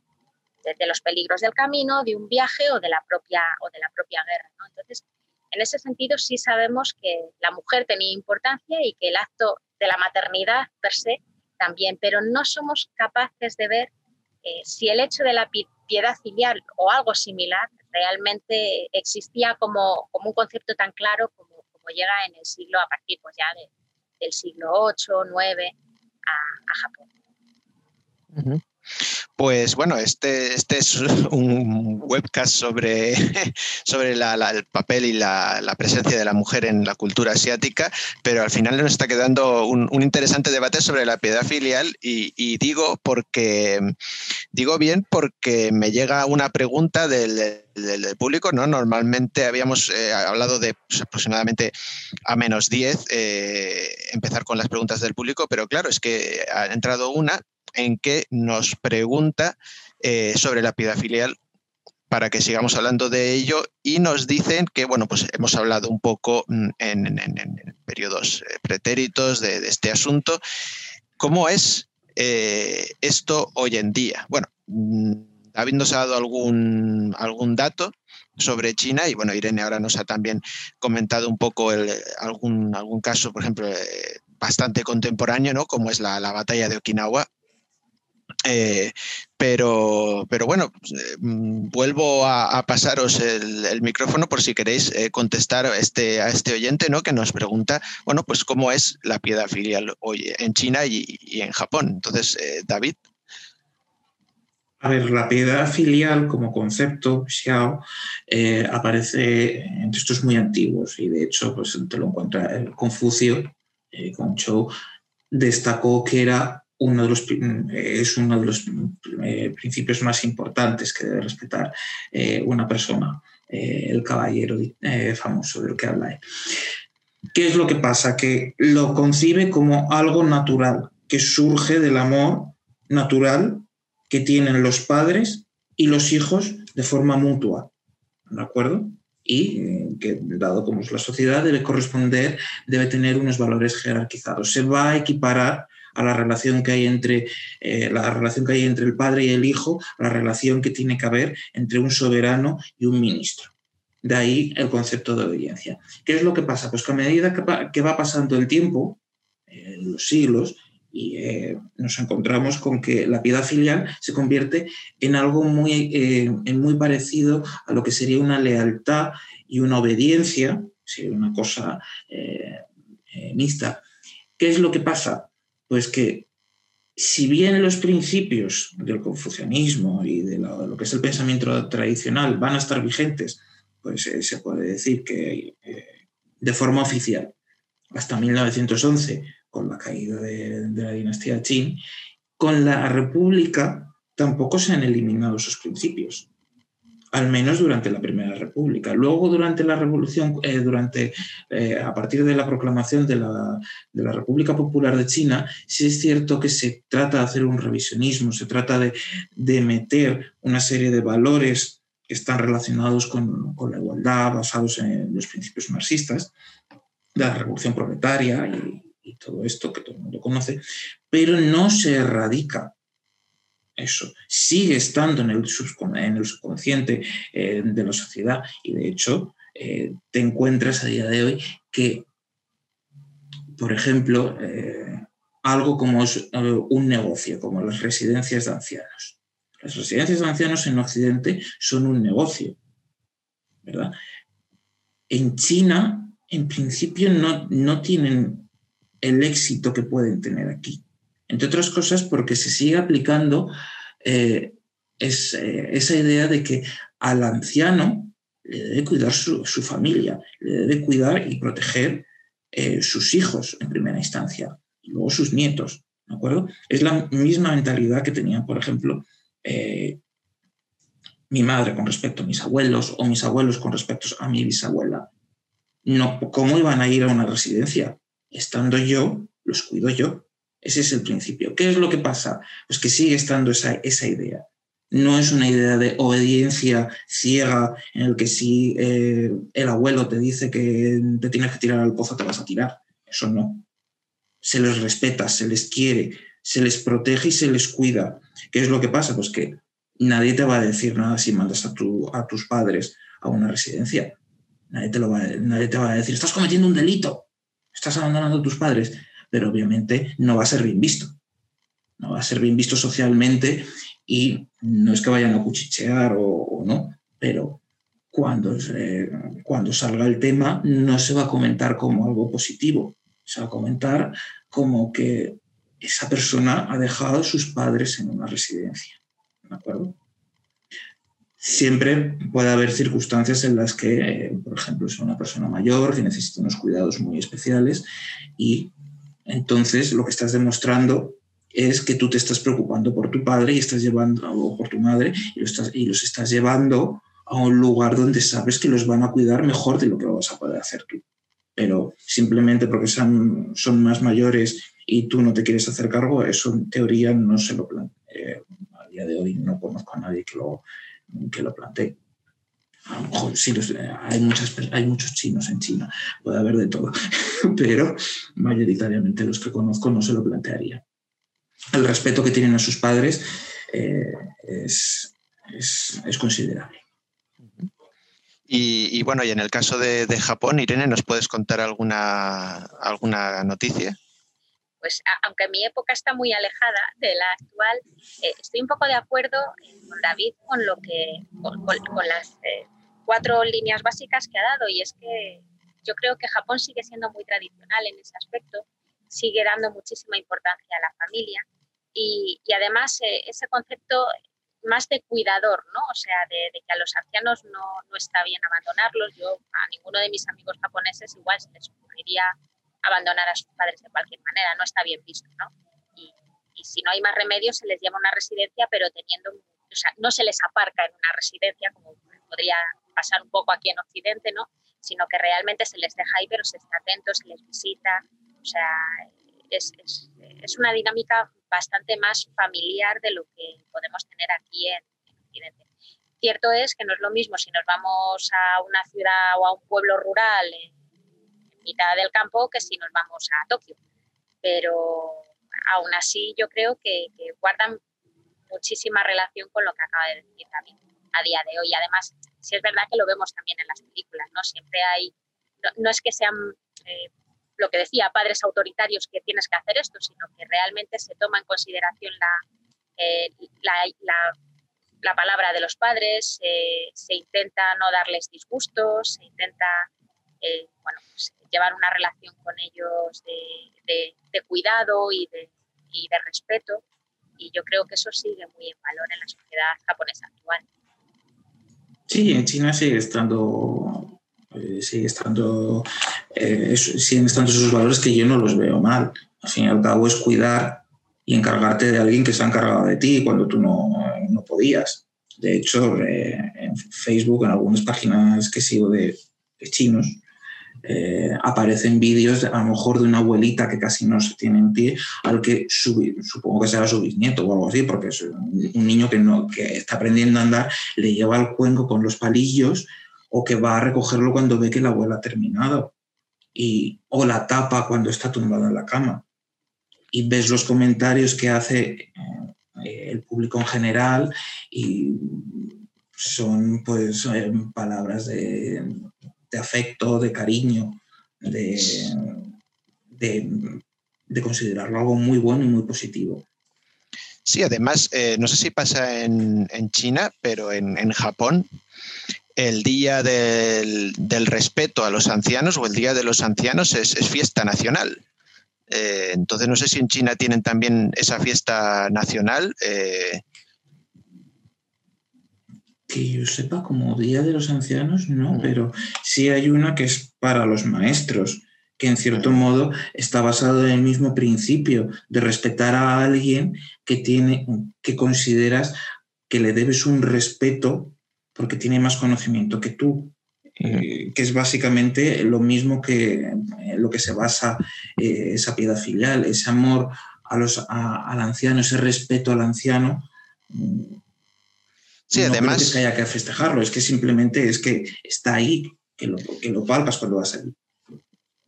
de los peligros del camino, de un viaje o de la propia, o de la propia guerra, ¿no? Entonces, en ese sentido sí sabemos que la mujer tenía importancia y que el acto de la maternidad per se también, pero no somos capaces de ver eh, si el hecho de la piedad filial o algo similar realmente existía como, como un concepto tan claro como, como llega en el siglo, a partir pues ya de, del siglo ocho, nueve a, a Japón. Uh-huh. Pues bueno, este, este es un webcast sobre, sobre la, la, el papel y la, la presencia de la mujer en la cultura asiática, pero al final nos está quedando un, un interesante debate sobre la piedad filial y, y digo porque digo bien porque me llega una pregunta del, del, del público, ¿no? Normalmente habíamos eh, hablado de pues, aproximadamente a menos diez eh, empezar con las preguntas del público, pero claro, es que ha entrado una en que nos pregunta eh, sobre la piedad filial para que sigamos hablando de ello y nos dicen que, bueno, pues hemos hablado un poco en, en, en periodos pretéritos de, de este asunto. ¿Cómo es eh, esto hoy en día? Bueno, David nos ha dado algún, algún dato sobre China y, bueno, Irene ahora nos ha también comentado un poco el, algún, algún caso, por ejemplo, eh, bastante contemporáneo, ¿no? Como es la, la batalla de Okinawa. Eh, pero, pero bueno, eh, vuelvo a, a pasaros el, el micrófono por si queréis eh, contestar a este, a este oyente, ¿no? Que nos pregunta, bueno, pues cómo es la piedad filial hoy en China y, y en Japón. Entonces, eh, David. A ver, la piedad filial como concepto, Xiao, eh, aparece en textos muy antiguos y de hecho pues, te lo encuentra el Confucio, eh, con Zhou, destacó que era Uno de los, es uno de los eh, principios más importantes que debe respetar eh, una persona, eh, el caballero eh, famoso del que habla él. ¿Qué es lo que pasa? Que lo concibe como algo natural, que surge del amor natural que tienen los padres y los hijos de forma mutua, ¿de acuerdo? Y que, dado como es la sociedad, debe corresponder, debe tener unos valores jerarquizados. Se va a equiparar a la relación que hay entre eh, la relación que hay entre el padre y el hijo, la relación que tiene que haber entre un soberano y un ministro. De ahí el concepto de obediencia. ¿Qué es lo que pasa? Pues que a medida que, pa que va pasando el tiempo, eh, los siglos, y eh, nos encontramos con que la piedad filial se convierte en algo muy, eh, en muy parecido a lo que sería una lealtad y una obediencia, sería una cosa eh, eh, mixta. ¿Qué es lo que pasa? Pues que si bien los principios del confucianismo y de lo que es el pensamiento tradicional van a estar vigentes, pues eh, se puede decir que eh, de forma oficial, hasta mil novecientos once, con la caída de, de la dinastía Qing, con la República tampoco se han eliminado esos principios, al menos durante la Primera República. Luego, durante la Revolución, eh, durante, eh, a partir de la proclamación de la, de la República Popular de China, sí es cierto que se trata de hacer un revisionismo, se trata de, de meter una serie de valores que están relacionados con, con la igualdad, basados en los principios marxistas, de la revolución proletaria y, y todo esto que todo el mundo conoce, pero no se erradica. Eso sigue estando en el, subcon en el subconsciente eh, de la sociedad y de hecho eh, te encuentras a día de hoy que, por ejemplo, eh, algo como es, eh, un negocio, como las residencias de ancianos. Las residencias de ancianos en Occidente son un negocio, ¿verdad? En China, en principio, no, no tienen el éxito que pueden tener aquí. Entre otras cosas porque se sigue aplicando eh, es, eh, esa idea de que al anciano le debe cuidar su, su familia, le debe cuidar y proteger eh, sus hijos en primera instancia y luego sus nietos, ¿de acuerdo? Es la misma mentalidad que tenía, por ejemplo, eh, mi madre con respecto a mis abuelos o mis abuelos con respecto a mi bisabuela. No, ¿cómo iban a ir a una residencia? Estando yo, los cuido yo. Ese es el principio. ¿Qué es lo que pasa? Pues que sigue estando esa, esa idea. No es una idea de obediencia ciega en el que si eh, el abuelo te dice que te tienes que tirar al pozo, te vas a tirar. Eso no. Se les respeta, se les quiere, se les protege y se les cuida. ¿Qué es lo que pasa? Pues que nadie te va a decir nada si mandas a, tu, a tus padres a una residencia. Nadie te, lo va a, nadie te va a decir, estás cometiendo un delito, estás abandonando a tus padres, pero obviamente no va a ser bien visto. No va a ser bien visto socialmente y no es que vayan a cuchichear o, o no, pero cuando, eh, cuando salga el tema no se va a comentar como algo positivo, se va a comentar como que esa persona ha dejado a sus padres en una residencia, ¿de acuerdo? Siempre puede haber circunstancias en las que, eh, por ejemplo, es una persona mayor que necesita unos cuidados muy especiales y entonces lo que estás demostrando es que tú te estás preocupando por tu padre y estás llevando, o por tu madre y, lo estás, y los estás llevando a un lugar donde sabes que los van a cuidar mejor de lo que lo vas a poder hacer tú. Pero simplemente porque son, son más mayores y tú no te quieres hacer cargo, eso en teoría no se lo plantea. A día de hoy no conozco a nadie que lo... que lo planteé. A lo mejor sí, los, hay, muchas, hay muchos chinos en China, puede haber de todo, pero mayoritariamente los que conozco no se lo plantearía. El respeto que tienen a sus padres eh, es, es, es considerable. Y, y bueno, y en el caso de, de Japón, Irene, ¿nos puedes contar alguna, alguna noticia? Pues aunque mi época está muy alejada de la actual, eh, estoy un poco de acuerdo con David con, lo que, con, con, con las eh, cuatro líneas básicas que ha dado, y es que yo creo que Japón sigue siendo muy tradicional en ese aspecto, sigue dando muchísima importancia a la familia y, y además eh, ese concepto más de cuidador, ¿no? O sea, de, de que a los ancianos no, no está bien abandonarlos. Yo a ninguno de mis amigos japoneses igual se les ocurriría abandonar a sus padres de cualquier manera, no está bien visto, ¿no? Y, y si no hay más remedio, se les lleva a una residencia, pero teniendo, o sea, no se les aparca en una residencia, como podría pasar un poco aquí en Occidente, ¿no? Sino que realmente se les deja ahí, pero se está atento, se les visita, o sea, es, es, es una dinámica bastante más familiar de lo que podemos tener aquí en, en Occidente. Cierto es que no es lo mismo si nos vamos a una ciudad o a un pueblo rural, eh, mitad del campo, que si nos vamos a Tokio, pero aún así yo creo que, que guardan muchísima relación con lo que acaba de decir también a día de hoy. Además, sí es verdad que lo vemos también en las películas, ¿no? Siempre hay, no, no es que sean eh, lo que decía, padres autoritarios que tienes que hacer esto, sino que realmente se toma en consideración la, eh, la, la, la palabra de los padres, eh, se intenta no darles disgustos, se intenta eh, bueno, pues, llevar una relación con ellos de, de, de cuidado y de, y de respeto, y yo creo que eso sigue muy en valor en la sociedad japonesa actual. Sí, en China sigue estando, eh, sigue estando, eh, siguen estando esos valores que yo no los veo mal. Al fin y al cabo es cuidar y encargarte de alguien que se ha encargado de ti cuando tú no, no podías. De hecho, eh, en Facebook, en algunas páginas que sigo de, de chinos, Eh, aparecen vídeos a lo mejor de una abuelita que casi no se tiene en pie, al que su, supongo que será su bisnieto o algo así, porque es un, un niño que, no, que está aprendiendo a andar, le lleva al cuenco con los palillos, o que va a recogerlo cuando ve que la abuela ha terminado, y, o la tapa cuando está tumbada en la cama. Y ves los comentarios que hace eh, el público en general y son pues eh, palabras de... de afecto, de cariño, de, de, de considerarlo algo muy bueno y muy positivo. Sí, además, eh, no sé si pasa en, en China, pero en, en Japón, el Día del, del Respeto a los Ancianos o el Día de los Ancianos es, es fiesta nacional. Eh, entonces, no sé si en China tienen también esa fiesta nacional. Eh, Que yo sepa, como Día de los Ancianos, no, pero sí hay una que es para los maestros, que en cierto modo está basado en el mismo principio de respetar a alguien que, tiene, que consideras que le debes un respeto porque tiene más conocimiento que tú, eh, que es básicamente lo mismo que eh, lo que se basa eh, esa piedad filial, ese amor a los, a, al anciano, ese respeto al anciano. Eh, Sí, además, no es que haya que festejarlo, es que simplemente es que está ahí, que lo, que lo palpas cuando vas allí.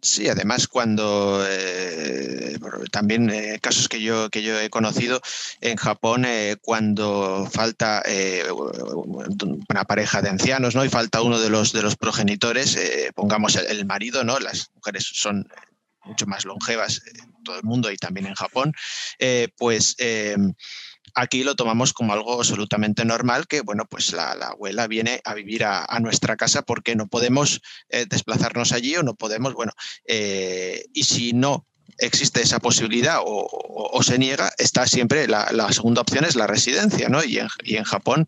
Sí, además cuando eh, también eh, casos que yo que yo he conocido en Japón, eh, cuando falta eh, una pareja de ancianos, ¿no? Y falta uno de los de los progenitores, eh, pongamos el, el marido, ¿no? Las mujeres son mucho más longevas en todo el mundo y también en Japón, eh, pues eh, aquí lo tomamos como algo absolutamente normal, que bueno, pues la, la abuela viene a vivir a, a nuestra casa porque no podemos eh, desplazarnos allí o no podemos, bueno, eh, y si no existe esa posibilidad o, o, o se niega, está siempre la, la segunda opción, es la residencia, ¿no? Y en, y en Japón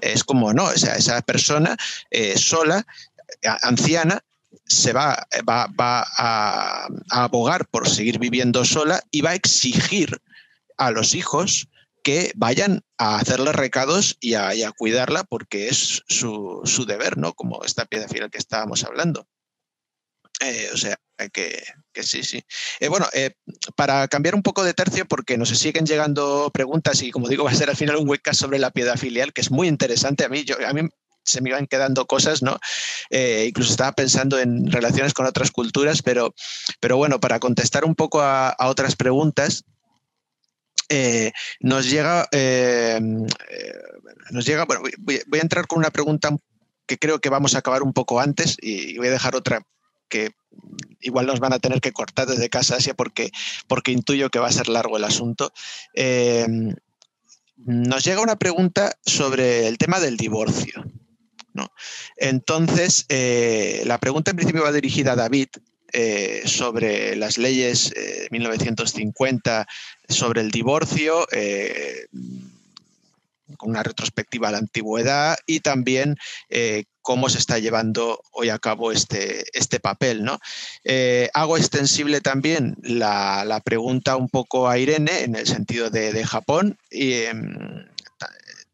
es como, no, o sea, esa persona eh, sola, anciana, se va, va, va a, a abogar por seguir viviendo sola y va a exigir a los hijos que vayan a hacerle recados y a, y a cuidarla porque es su, su deber, ¿no? Como esta piedra final que estábamos hablando. Eh, o sea, que, que sí, sí. Eh, bueno, eh, para cambiar un poco de tercio, porque nos siguen llegando preguntas y, como digo, va a ser al final un webcast sobre la piedra filial, que es muy interesante. A mí, yo, a mí se me iban quedando cosas, ¿no? Eh, incluso estaba pensando en relaciones con otras culturas, pero, pero bueno, para contestar un poco a, a otras preguntas, Eh, nos llega, eh, nos llega bueno, voy, voy a entrar con una pregunta que creo que vamos a acabar un poco antes y voy a dejar otra que igual nos van a tener que cortar desde Casa Asia porque, porque intuyo que va a ser largo el asunto. Eh, nos llega una pregunta sobre el tema del divorcio, ¿no? Entonces, eh, la pregunta en principio va dirigida a David, Eh, sobre las leyes de eh, mil novecientos cincuenta sobre el divorcio, eh, con una retrospectiva a la antigüedad y también eh, cómo se está llevando hoy a cabo este, este papel, ¿no? Eh, hago extensible también la, la pregunta un poco a Irene en el sentido de, de Japón y eh,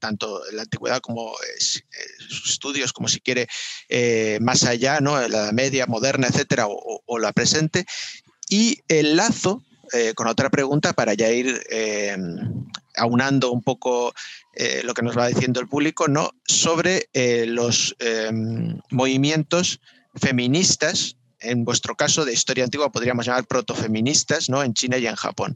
tanto en la antigüedad como sus eh, estudios, como si quiere, eh, más allá, ¿no? La media, moderna, etcétera, o, o la presente. Y enlazo eh, con otra pregunta para ya ir eh, aunando un poco eh, lo que nos va diciendo el público, ¿no? Sobre eh, los eh, movimientos feministas, en vuestro caso de historia antigua podríamos llamar protofeministas, ¿no? En China y en Japón.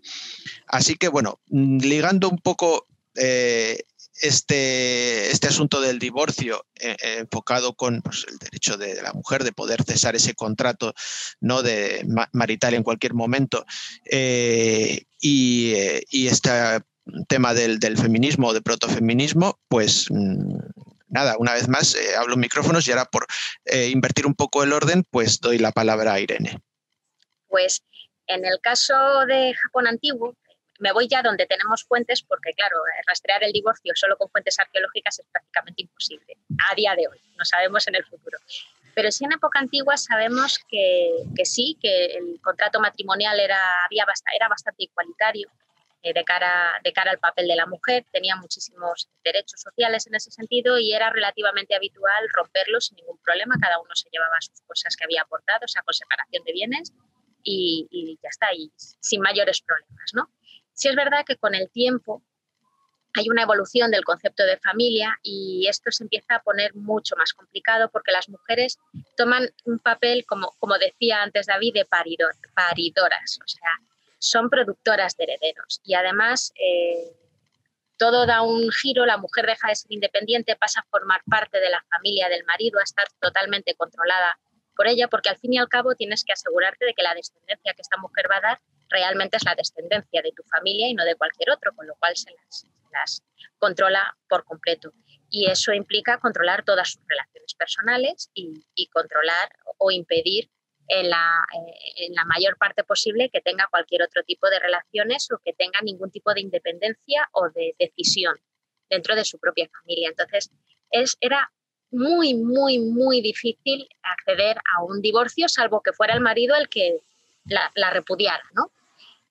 Así que, bueno, ligando un poco Eh, Este, este asunto del divorcio eh, eh, enfocado con pues, el derecho de, de la mujer de poder cesar ese contrato, ¿no? de ma marital en cualquier momento eh, y, eh, y este tema del, del feminismo o de protofeminismo, pues mmm, nada, una vez más eh, hablo en micrófonos y ahora por eh, invertir un poco el orden, pues doy la palabra a Irene. Pues en el caso de Japón antiguo, me voy ya donde tenemos fuentes porque, claro, rastrear el divorcio solo con fuentes arqueológicas es prácticamente imposible a día de hoy, no sabemos en el futuro. Pero sí en época antigua sabemos que, que sí, que el contrato matrimonial era, había, era bastante igualitario eh, de, cara, de cara al papel de la mujer, tenía muchísimos derechos sociales en ese sentido y era relativamente habitual romperlos sin ningún problema, cada uno se llevaba sus cosas que había aportado, o sea, con separación de bienes y, y ya está, y sin mayores problemas, ¿no? Sí es verdad que con el tiempo hay una evolución del concepto de familia y esto se empieza a poner mucho más complicado porque las mujeres toman un papel, como, como decía antes David, de paridor, paridoras, o sea, son productoras de herederos. Y además eh, todo da un giro, la mujer deja de ser independiente, pasa a formar parte de la familia del marido, a estar totalmente controlada por ella, porque al fin y al cabo tienes que asegurarte de que la descendencia que esta mujer va a dar realmente es la descendencia de tu familia y no de cualquier otro, con lo cual se las, las controla por completo. Y eso implica controlar todas sus relaciones personales y, y controlar o impedir en la, eh, en la mayor parte posible que tenga cualquier otro tipo de relaciones o que tenga ningún tipo de independencia o de decisión dentro de su propia familia. Entonces, es, era muy, muy, muy difícil acceder a un divorcio, salvo que fuera el marido el que la, la repudiara, ¿no?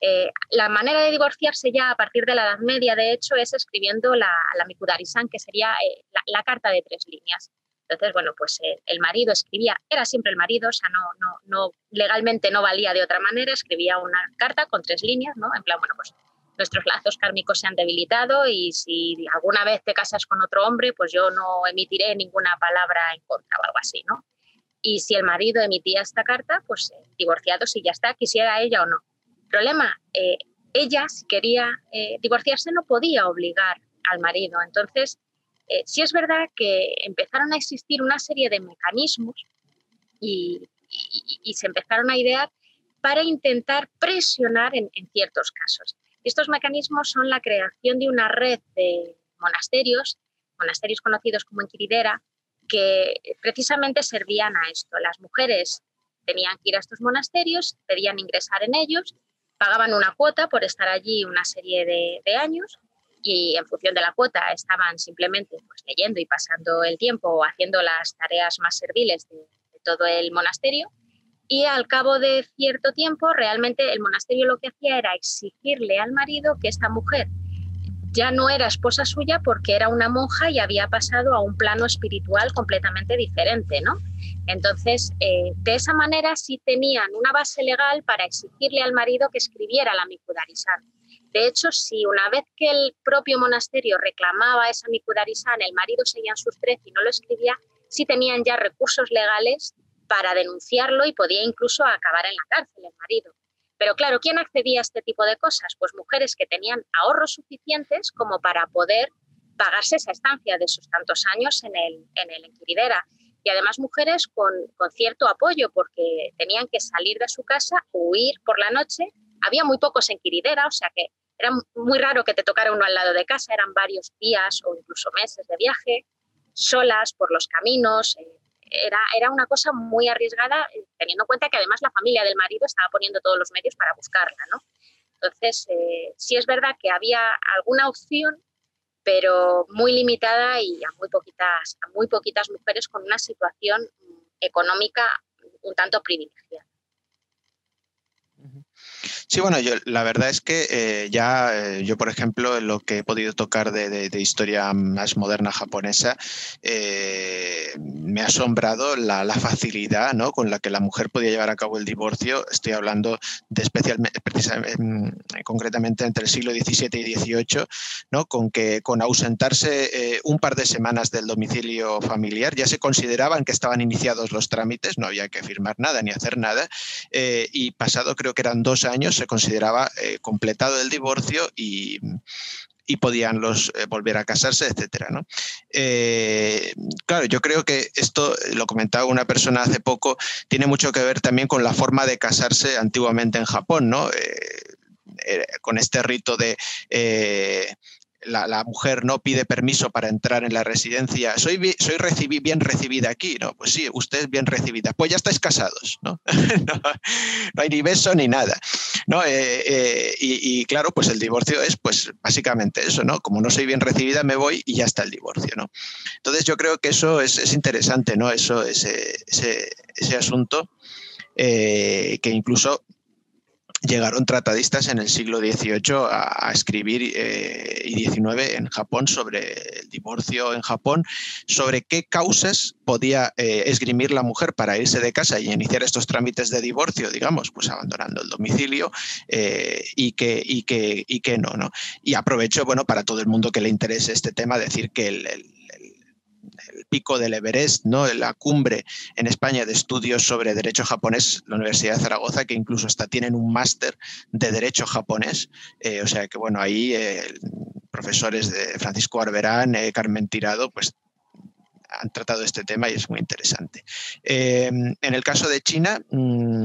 Eh, la manera de divorciarse ya a partir de la Edad Media, de hecho, es escribiendo la, la Mikudarisan, que sería eh, la, la carta de tres líneas. Entonces, bueno, pues eh, el marido escribía, era siempre el marido, o sea, no, no, no, legalmente no valía de otra manera, escribía una carta con tres líneas, ¿no? En plan, bueno, pues nuestros lazos kármicos se han debilitado y si alguna vez te casas con otro hombre, pues yo no emitiré ninguna palabra en contra o algo así, ¿no? y si el marido emitía esta carta, pues divorciado, si ya está, quisiera ella o no. Problema, eh, ella si quería eh, divorciarse no podía obligar al marido. Entonces, eh, sí es verdad que empezaron a existir una serie de mecanismos y, y, y se empezaron a idear para intentar presionar en, en ciertos casos. Estos mecanismos son la creación de una red de monasterios, monasterios conocidos como Inquiridera, que precisamente servían a esto. Las mujeres tenían que ir a estos monasterios, pedían ingresar en ellos, pagaban una cuota por estar allí una serie de, de años y en función de la cuota estaban simplemente pues, leyendo y pasando el tiempo o haciendo las tareas más serviles de, de todo el monasterio, y al cabo de cierto tiempo realmente el monasterio lo que hacía era exigirle al marido que esta mujer ya no era esposa suya porque era una monja y había pasado a un plano espiritual completamente diferente, ¿no? Entonces, eh, de esa manera sí tenían una base legal para exigirle al marido que escribiera la Mikudarisan. De hecho, si una vez que el propio monasterio reclamaba esa Mikudarisan, el marido seguía en sus trece y no lo escribía, sí tenían ya recursos legales para denunciarlo y podía incluso acabar en la cárcel el marido. Pero claro, ¿quién accedía a este tipo de cosas? Pues mujeres que tenían ahorros suficientes como para poder pagarse esa estancia de sus tantos años en el, en el Inquiridera. Y además mujeres con, con cierto apoyo porque tenían que salir de su casa, huir por la noche. Había muy pocos en Inquiridera, o sea que era muy raro que te tocara uno al lado de casa, eran varios días o incluso meses de viaje, solas por los caminos. Eh, Era, era una cosa muy arriesgada, teniendo en cuenta que además la familia del marido estaba poniendo todos los medios para buscarla, ¿no? Entonces, eh, sí es verdad que había alguna opción, pero muy limitada y a muy poquitas, a muy poquitas mujeres con una situación económica un tanto privilegiada. Sí, bueno, yo, la verdad es que eh, ya eh, yo, por ejemplo, en lo que he podido tocar de, de, de historia más moderna japonesa, eh, me ha asombrado la, la facilidad, ¿no?, con la que la mujer podía llevar a cabo el divorcio. Estoy hablando de especialmente, precisamente, concretamente entre el siglo diecisiete y dieciocho, ¿no?, con que con ausentarse eh, un par de semanas del domicilio familiar ya se consideraban que estaban iniciados los trámites, no había que firmar nada ni hacer nada, eh, y pasado creo que eran dos años, se consideraba eh, completado el divorcio y, y podían los eh, volver a casarse, etcétera, ¿no? Eh, claro, yo creo que esto, lo comentaba una persona hace poco, tiene mucho que ver también con la forma de casarse antiguamente en Japón, ¿no? Eh, eh, con este rito de... Eh, La, la mujer no pide permiso para entrar en la residencia. Soy, soy recibí, bien recibida aquí, ¿no? Pues sí, usted es bien recibida. Pues ya estáis casados, ¿no? no, no hay ni beso ni nada, ¿no? Eh, eh, y, y claro, pues el divorcio es pues básicamente eso, ¿no? Como no soy bien recibida, me voy y ya está el divorcio, ¿no? Entonces yo creo que eso es, es interesante, ¿no? Eso, ese, ese, ese asunto eh, que incluso... Llegaron tratadistas en el siglo dieciocho a, a escribir eh, y diecinueve en Japón sobre el divorcio en Japón, sobre qué causas podía eh, esgrimir la mujer para irse de casa y iniciar estos trámites de divorcio, digamos, pues abandonando el domicilio eh, y, que, y, que, y que no, ¿no? Y aprovecho, bueno, para todo el mundo que le interese este tema, decir que el, el el pico del Everest, ¿no?, la cumbre en España de estudios sobre derecho japonés, la Universidad de Zaragoza, que incluso hasta tienen un máster de derecho japonés, eh, o sea que bueno, ahí eh, profesores de Francisco Arberán, eh, Carmen Tirado, pues han tratado este tema y es muy interesante. Eh, en el caso de China,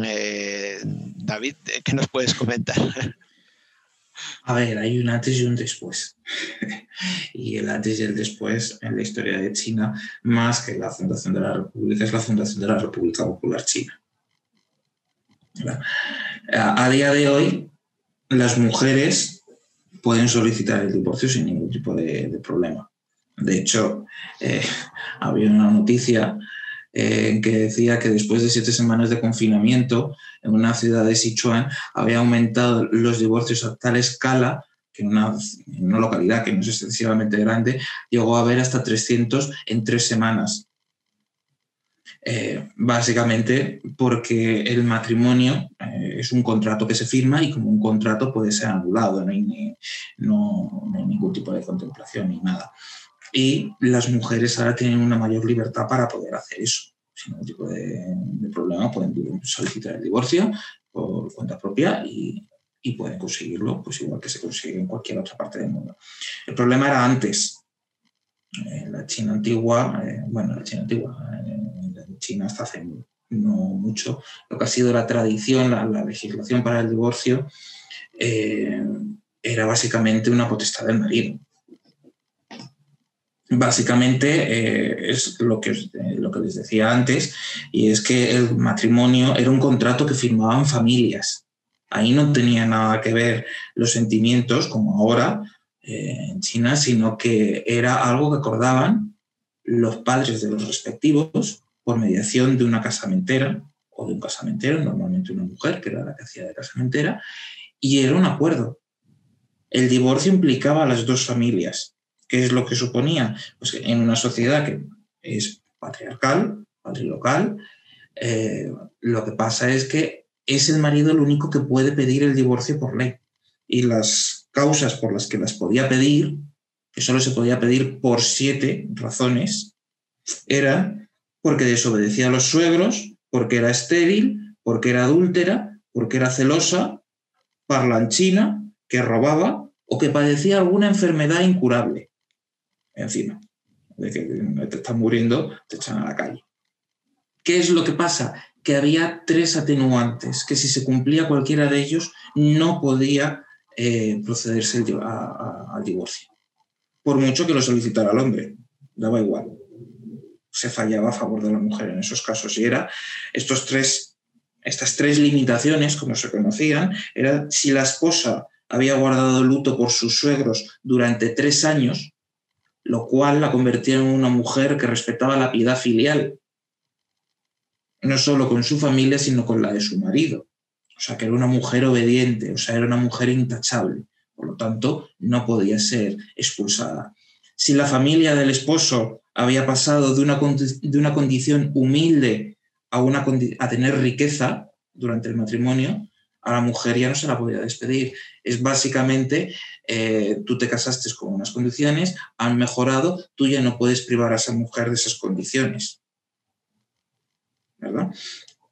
eh, David, ¿qué nos puedes comentar? A ver, hay un antes y un después. Y el antes y el después en la historia de China, más que la fundación de la República, es la fundación de la República Popular China. A día de hoy, las mujeres pueden solicitar el divorcio sin ningún tipo de, de problema. De hecho, eh, había una noticia eh, que decía que después de siete semanas de confinamiento en una ciudad de Sichuan había aumentado los divorcios a tal escala que en una, en una localidad que no es excesivamente grande llegó a haber hasta trescientos en tres semanas. Eh, básicamente porque el matrimonio eh, es un contrato que se firma y como un contrato puede ser anulado, no hay, ni, no, no hay ningún tipo de contemplación ni nada. Y las mujeres ahora tienen una mayor libertad para poder hacer eso. ningún tipo de, de problema, pueden solicitar el divorcio por cuenta propia y, y pueden conseguirlo, pues igual que se consigue en cualquier otra parte del mundo. El problema era antes. En la China antigua, eh, bueno, en la China antigua, en la China hasta hace no mucho, lo que ha sido la tradición, la, la legislación para el divorcio, eh, era básicamente una potestad del marido. Básicamente eh, es lo que, eh, lo que les decía antes, y es que el matrimonio era un contrato que firmaban familias. Ahí no tenía nada que ver los sentimientos, como ahora eh, en China, sino que era algo que acordaban los padres de los respectivos por mediación de una casamentera o de un casamentero, normalmente una mujer, que era la que hacía de casamentera, y era un acuerdo. El divorcio implicaba a las dos familias. ¿Qué es lo que suponía? Pues que en una sociedad que es patriarcal, patrilocal, eh, lo que pasa es que es el marido el único que puede pedir el divorcio por ley. Y las causas por las que las podía pedir, que solo se podía pedir por siete razones, eran porque desobedecía a los suegros, porque era estéril, porque era adúltera, porque era celosa, parlanchina, que robaba o que padecía alguna enfermedad incurable. Encima de que te estás muriendo, te echan a la calle. ¿Qué es lo que pasa? Que había tres atenuantes, que si se cumplía cualquiera de ellos no podía eh, procederse a, a, al divorcio. Por mucho que lo solicitara el hombre, daba igual. Se fallaba a favor de la mujer en esos casos. Y era estos tres, estas tres limitaciones, como se conocían, era si la esposa había guardado luto por sus suegros durante tres años, lo cual la convertía en una mujer que respetaba la piedad filial, no solo con su familia, sino con la de su marido. O sea, que era una mujer obediente, o sea, era una mujer intachable. Por lo tanto, no podía ser expulsada. Si la familia del esposo había pasado de una, de una condición humilde a, una, a tener riqueza durante el matrimonio, a la mujer ya no se la podía despedir. Es básicamente, eh, tú te casaste con unas condiciones, han mejorado, tú ya no puedes privar a esa mujer de esas condiciones, ¿verdad?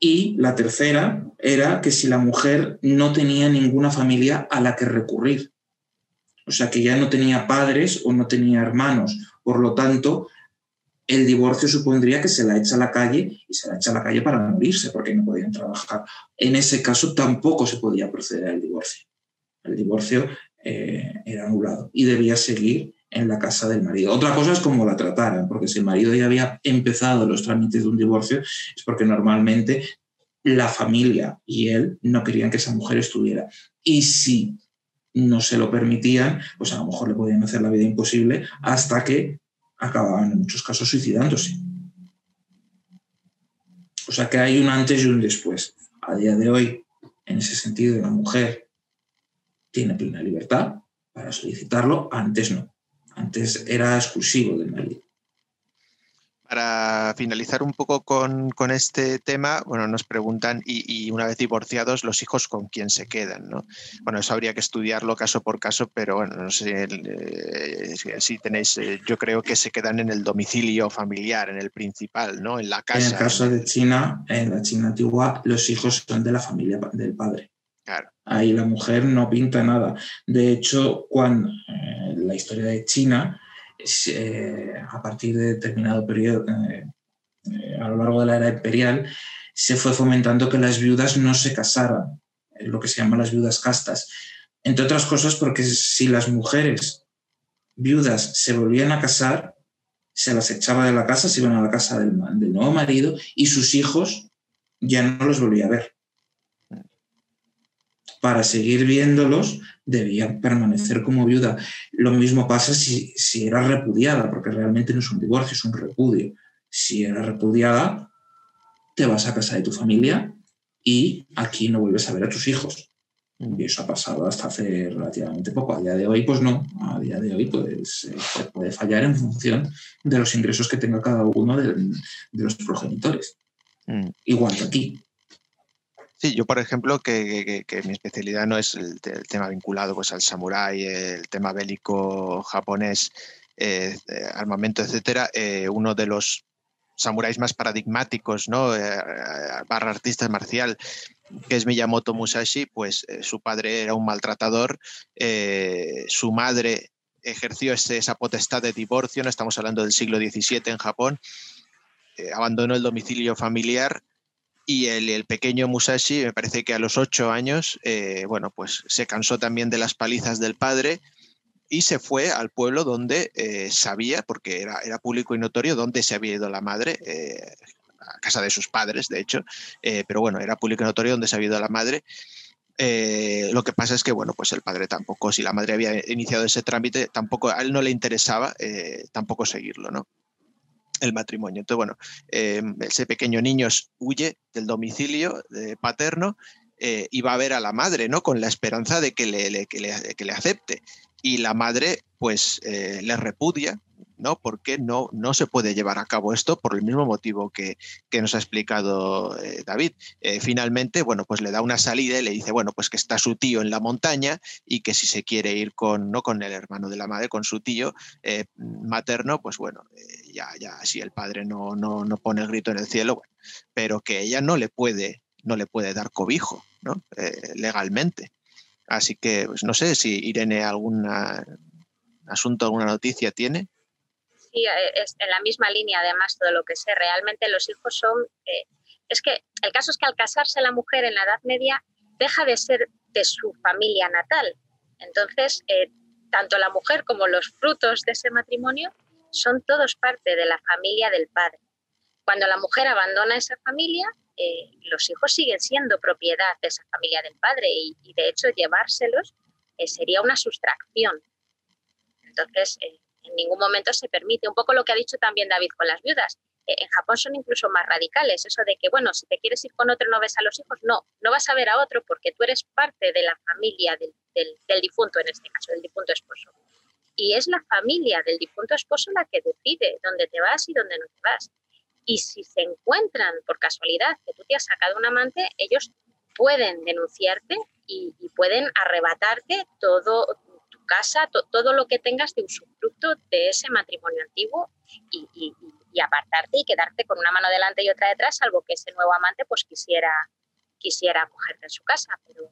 Y la tercera era que si la mujer no tenía ninguna familia a la que recurrir, o sea, que ya no tenía padres o no tenía hermanos, por lo tanto, el divorcio supondría que se la echa a la calle, y se la echa a la calle para morirse, porque no podían trabajar. En ese caso tampoco se podía proceder al divorcio. El divorcio eh, era anulado y debía seguir en la casa del marido. Otra cosa es cómo la trataran, porque si el marido ya había empezado los trámites de un divorcio, es porque normalmente la familia y él no querían que esa mujer estuviera. Y si no se lo permitían, pues a lo mejor le podían hacer la vida imposible hasta que acababan en muchos casos suicidándose. O sea que hay un antes y un después. A día de hoy, en ese sentido, la mujer tiene plena libertad para solicitarlo, antes no. Antes era exclusivo del marido. Para finalizar un poco con, con este tema, bueno, nos preguntan, y, y una vez divorciados, los hijos con quién se quedan, ¿no? Bueno, eso habría que estudiarlo caso por caso, pero bueno, no sé, el, eh, si tenéis, eh, yo creo que se quedan en el domicilio familiar, en el principal, ¿no? En la casa. En el caso de China, en la China antigua, los hijos son de la familia del padre. Claro. Ahí la mujer no pinta nada. De hecho, cuando eh, la historia de China... Eh, a partir de determinado periodo, eh, eh, a lo largo de la era imperial, se fue fomentando que las viudas no se casaran, lo que se llama las viudas castas. Entre otras cosas porque si las mujeres viudas se volvían a casar, se las echaba de la casa, se iban a la casa del, del nuevo marido y sus hijos ya no los volvía a ver. Para seguir viéndolos, debían permanecer como viuda. Lo mismo pasa si, si era repudiada, porque realmente no es un divorcio, es un repudio. Si era repudiada, te vas a casa de tu familia y aquí no vuelves a ver a tus hijos. Y eso ha pasado hasta hace relativamente poco. A día de hoy, pues no. A día de hoy, pues puede fallar en función de los ingresos que tenga cada uno de, de los progenitores. Mm. Igual que aquí. Sí, yo por ejemplo, que, que, que mi especialidad no es el, el tema vinculado pues, al samurái, el tema bélico japonés, eh, armamento, etcétera. Eh, uno de los samuráis más paradigmáticos, ¿no? Eh, barra artista marcial, que es Miyamoto Musashi, pues eh, su padre era un maltratador, eh, su madre ejerció ese, esa potestad de divorcio, no estamos hablando del siglo diecisiete en Japón, eh, abandonó el domicilio familiar y el, el pequeño Musashi, me parece que a los ocho años, eh, bueno, pues se cansó también de las palizas del padre y se fue al pueblo donde eh, sabía, porque era, era público y notorio, dónde se había ido la madre, eh, a casa de sus padres, de hecho, eh, pero bueno, era público y notorio dónde se había ido la madre. Eh, lo que pasa es que, bueno, pues el padre tampoco, si la madre había iniciado ese trámite, tampoco, a él no le interesaba eh, tampoco seguirlo, ¿no? El matrimonio. Entonces, bueno, eh, ese pequeño niño huye del domicilio eh, paterno eh, y va a ver a la madre, ¿no? Con la esperanza de que le, le, que le, que le acepte. Y la madre, pues, eh, le repudia, ¿no? Porque no, no se puede llevar a cabo esto por el mismo motivo que, que nos ha explicado eh, David. Eh, finalmente, bueno, pues le da una salida y le dice, bueno, pues que está su tío en la montaña y que si se quiere ir con, no con el hermano de la madre, con su tío eh, materno, pues bueno, eh, ya, ya, si el padre no, no, no pone el grito en el cielo, bueno, pero que ella no le puede, no le puede dar cobijo, ¿no? Eh, legalmente. Así que, pues, no sé si Irene algún asunto, alguna noticia tiene. Sí, es en la misma línea, además, todo lo que sé. Realmente los hijos son... Eh, es que el caso es que al casarse la mujer en la Edad Media deja de ser de su familia natal. Entonces, eh, tanto la mujer como los frutos de ese matrimonio son todos parte de la familia del padre. Cuando la mujer abandona esa familia... Eh, los hijos siguen siendo propiedad de esa familia del padre y, y de hecho llevárselos eh, sería una sustracción. Entonces, eh, en ningún momento se permite. Un poco lo que ha dicho también David con las viudas. Eh, en Japón son incluso más radicales. Eso de que, bueno, si te quieres ir con otro no ves a los hijos. No, no vas a ver a otro porque tú eres parte de la familia del, del, del difunto, en este caso, del difunto esposo. Y es la familia del difunto esposo la que decide dónde te vas y dónde no te vas. Y si se encuentran por casualidad que tú te has sacado un amante, ellos pueden denunciarte y, y pueden arrebatarte todo tu casa, to, todo lo que tengas de usufructo de ese matrimonio antiguo y, y, y apartarte y quedarte con una mano delante y otra detrás, salvo que ese nuevo amante pues quisiera, quisiera cogerte en su casa. Pero,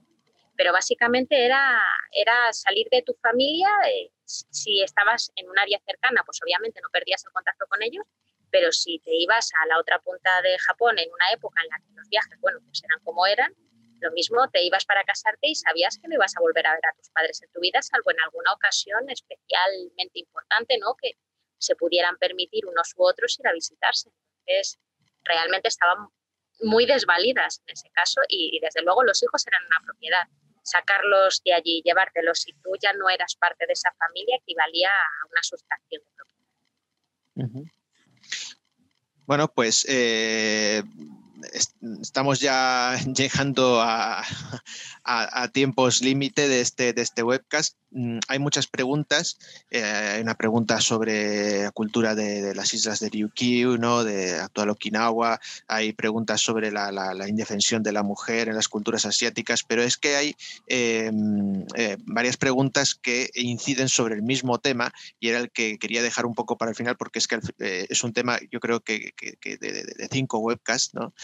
pero básicamente era, era salir de tu familia. Eh, si estabas en un área cercana, pues obviamente no perdías el contacto con ellos. Pero si te ibas a la otra punta de Japón en una época en la que los viajes, bueno, pues eran como eran, lo mismo te ibas para casarte y sabías que no ibas a volver a ver a tus padres en tu vida, salvo en alguna ocasión especialmente importante, ¿no? Que se pudieran permitir unos u otros ir a visitarse. Entonces, realmente estaban muy desvalidas en ese caso y, y desde luego los hijos eran una propiedad. Sacarlos de allí, llevártelos, si tú ya no eras parte de esa familia, equivalía a una sustracción de propiedad. Uh-huh. Bueno, pues eh, est- estamos ya llegando a, a, a tiempos límite de este, de este webcast. Mm, hay muchas preguntas. Eh, hay una pregunta sobre la cultura de, de las islas de Ryukyu, ¿no? De actual Okinawa. Hay preguntas sobre la, la, la indefensión de la mujer en las culturas asiáticas. Pero es que hay eh, eh, varias preguntas que inciden sobre el mismo tema y era el que quería dejar un poco para el final porque es que eh, es un tema, yo creo que, que, que de, de, de cinco webcasts, ¿no?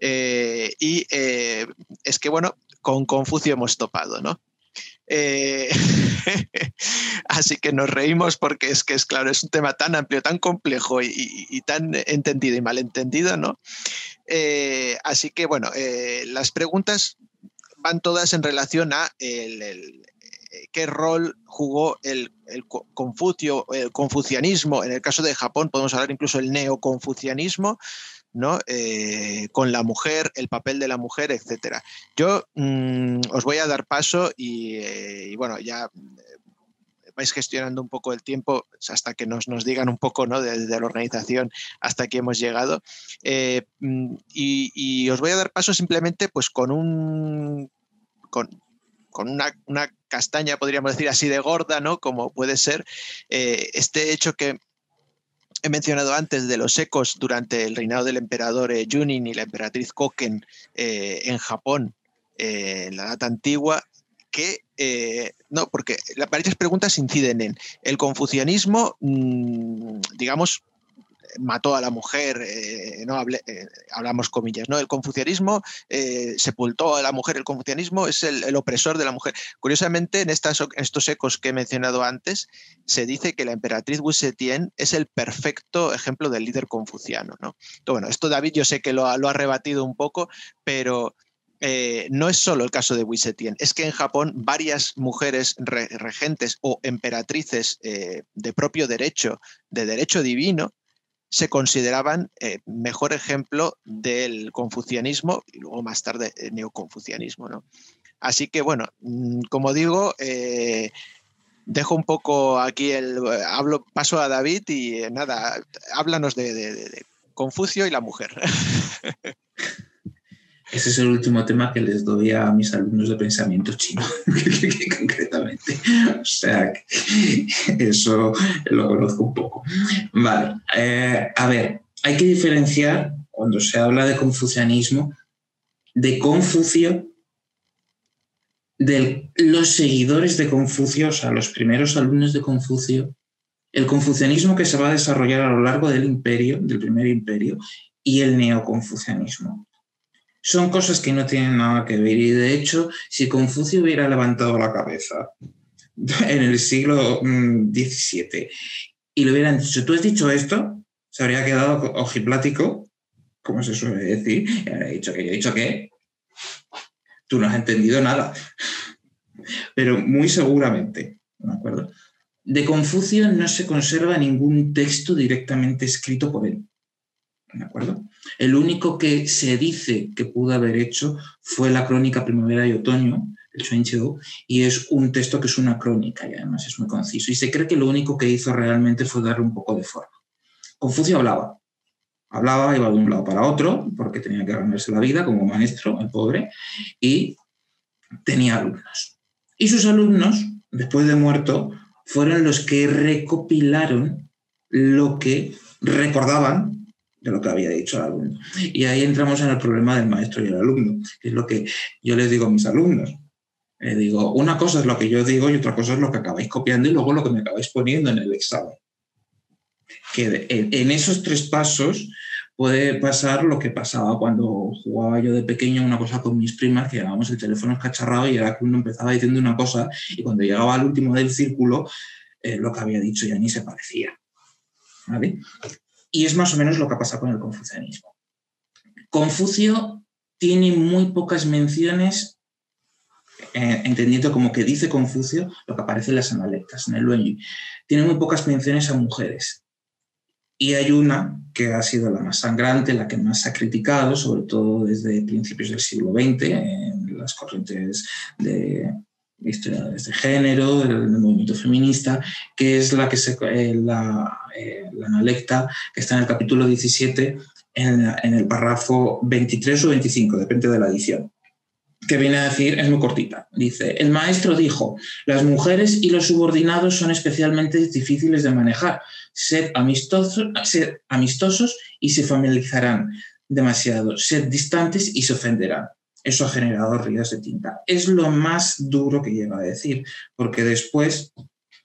Eh, y eh, es que, bueno, con Confucio hemos topado, ¿no? Eh, así que nos reímos porque es que es claro, es un tema tan amplio, tan complejo y, y, y tan entendido y malentendido, ¿no? Eh, así que bueno, eh, las preguntas van todas en relación a el, el, qué rol jugó el, el Confucio, el confucianismo. En el caso de Japón podemos hablar incluso del neoconfucianismo, ¿no? Eh, con la mujer, el papel de la mujer, etcétera. Yo mmm, os voy a dar paso y, eh, y bueno, ya eh, vais gestionando un poco el tiempo hasta que nos, nos digan un poco, ¿no? Desde de la organización hasta aquí hemos llegado. Eh, y, y os voy a dar paso simplemente pues con un... Con, con una, una castaña, podríamos decir, así de gorda, ¿no? Como puede ser eh, este hecho que he mencionado antes de los ecos durante el reinado del emperador eh, Junin y la emperatriz Koken eh, en Japón, eh, en la Edad Antigua, que, eh, no, porque las varias preguntas inciden en el confucianismo, mmm, digamos, mató a la mujer, eh, no Hable, eh, hablamos comillas, ¿no? El confucianismo eh, sepultó a la mujer, el confucianismo es el, el opresor de la mujer. Curiosamente, en, estas, en estos ecos que he mencionado antes, se dice que la emperatriz Wu Zetian es el perfecto ejemplo del líder confuciano, ¿no? Entonces, bueno, esto David yo sé que lo, lo ha rebatido un poco, pero... Eh, no es solo el caso de Wu Zetian, es que en Japón varias mujeres re regentes o emperatrices eh, de propio derecho, de derecho divino, se consideraban eh, mejor ejemplo del confucianismo y luego más tarde el neoconfucianismo, ¿no? Así que bueno, como digo, eh, dejo un poco aquí el hablo, paso a David y eh, nada, háblanos de, de, de, de Confucio y la mujer. Ese es el último tema que les doy a mis alumnos de pensamiento chino, concretamente. O sea, eso lo conozco un poco. Vale, eh, a ver, hay que diferenciar, cuando se habla de confucianismo, de Confucio, de los seguidores de Confucio, o sea, los primeros alumnos de Confucio, el confucianismo que se va a desarrollar a lo largo del imperio, del primer imperio, y el neoconfucianismo. Son cosas que no tienen nada que ver y, de hecho, si Confucio hubiera levantado la cabeza en el siglo diecisiete y le hubieran dicho, ¿tú has dicho esto?, se habría quedado ojiplático, como se suele decir, y habría dicho que yo he dicho qué, tú no has entendido nada. Pero muy seguramente, ¿de acuerdo? De Confucio no se conserva ningún texto directamente escrito por él, ¿de acuerdo? El único que se dice que pudo haber hecho fue la crónica primavera y otoño, el Zhuangqiu, y es un texto que es una crónica y además es muy conciso. Y se cree que lo único que hizo realmente fue darle un poco de forma. Confucio hablaba. Hablaba, iba de un lado para otro, porque tenía que ganarse la vida como maestro, el pobre, y tenía alumnos. Y sus alumnos, después de muerto, fueron los que recopilaron lo que recordaban de lo que había dicho el alumno. Y ahí entramos en el problema del maestro y el alumno, que es lo que yo les digo a mis alumnos. Les digo, una cosa es lo que yo digo y otra cosa es lo que acabáis copiando y luego lo que me acabáis poniendo en el examen. Que en esos tres pasos puede pasar lo que pasaba cuando jugaba yo de pequeño una cosa con mis primas, que llevábamos el teléfono escacharrado y era que uno empezaba diciendo una cosa y cuando llegaba al último del círculo, eh, lo que había dicho ya ni se parecía. ¿Vale? Y es más o menos lo que pasa con el confucianismo. Confucio tiene muy pocas menciones, eh, entendiendo como que dice Confucio lo que aparece en las analectas, en el Luenyi. Tiene muy pocas menciones a mujeres. Y hay una que ha sido la más sangrante, la que más se ha criticado, sobre todo desde principios del siglo veinte, en las corrientes de historiadores de género, del movimiento feminista, que es la que se, eh, la, eh, la analecta que está en el capítulo diecisiete, en, la, en el párrafo veintitrés o veinticinco, depende de la edición, que viene a decir, es muy cortita, dice, el maestro dijo, las mujeres y los subordinados son especialmente difíciles de manejar, sed amistoso, sed amistosos y se familiarizarán demasiado, sed distantes y se ofenderán. Eso ha generado ríos de tinta. Es lo más duro que llega a decir, porque después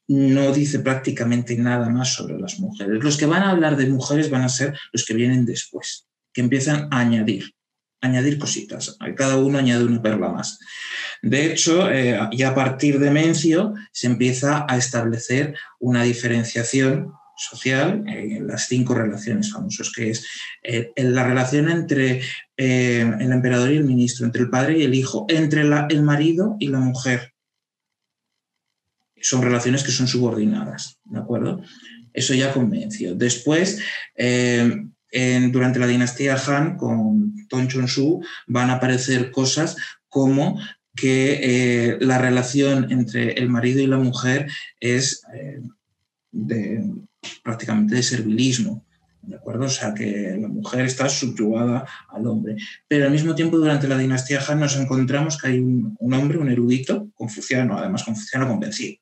no dice prácticamente nada más sobre las mujeres. Los que van a hablar de mujeres van a ser los que vienen después, que empiezan a añadir, añadir cositas. Cada uno añade una perla más. De hecho, eh, ya a partir de Mencio se empieza a establecer una diferenciación social, eh, las cinco relaciones famosas, que es eh, la relación entre eh, el emperador y el ministro, entre el padre y el hijo, entre la, el marido y la mujer. Son relaciones que son subordinadas, ¿de acuerdo? Eso ya convenció. Después, eh, en, durante la dinastía Han, con Tong Chun-su, van a aparecer cosas como que eh, la relación entre el marido y la mujer es eh, de... prácticamente de servilismo, ¿de acuerdo? O sea, que la mujer está subyugada al hombre. Pero al mismo tiempo, durante la dinastía Han nos encontramos que hay un, un hombre, un erudito, confuciano, además confuciano convencido,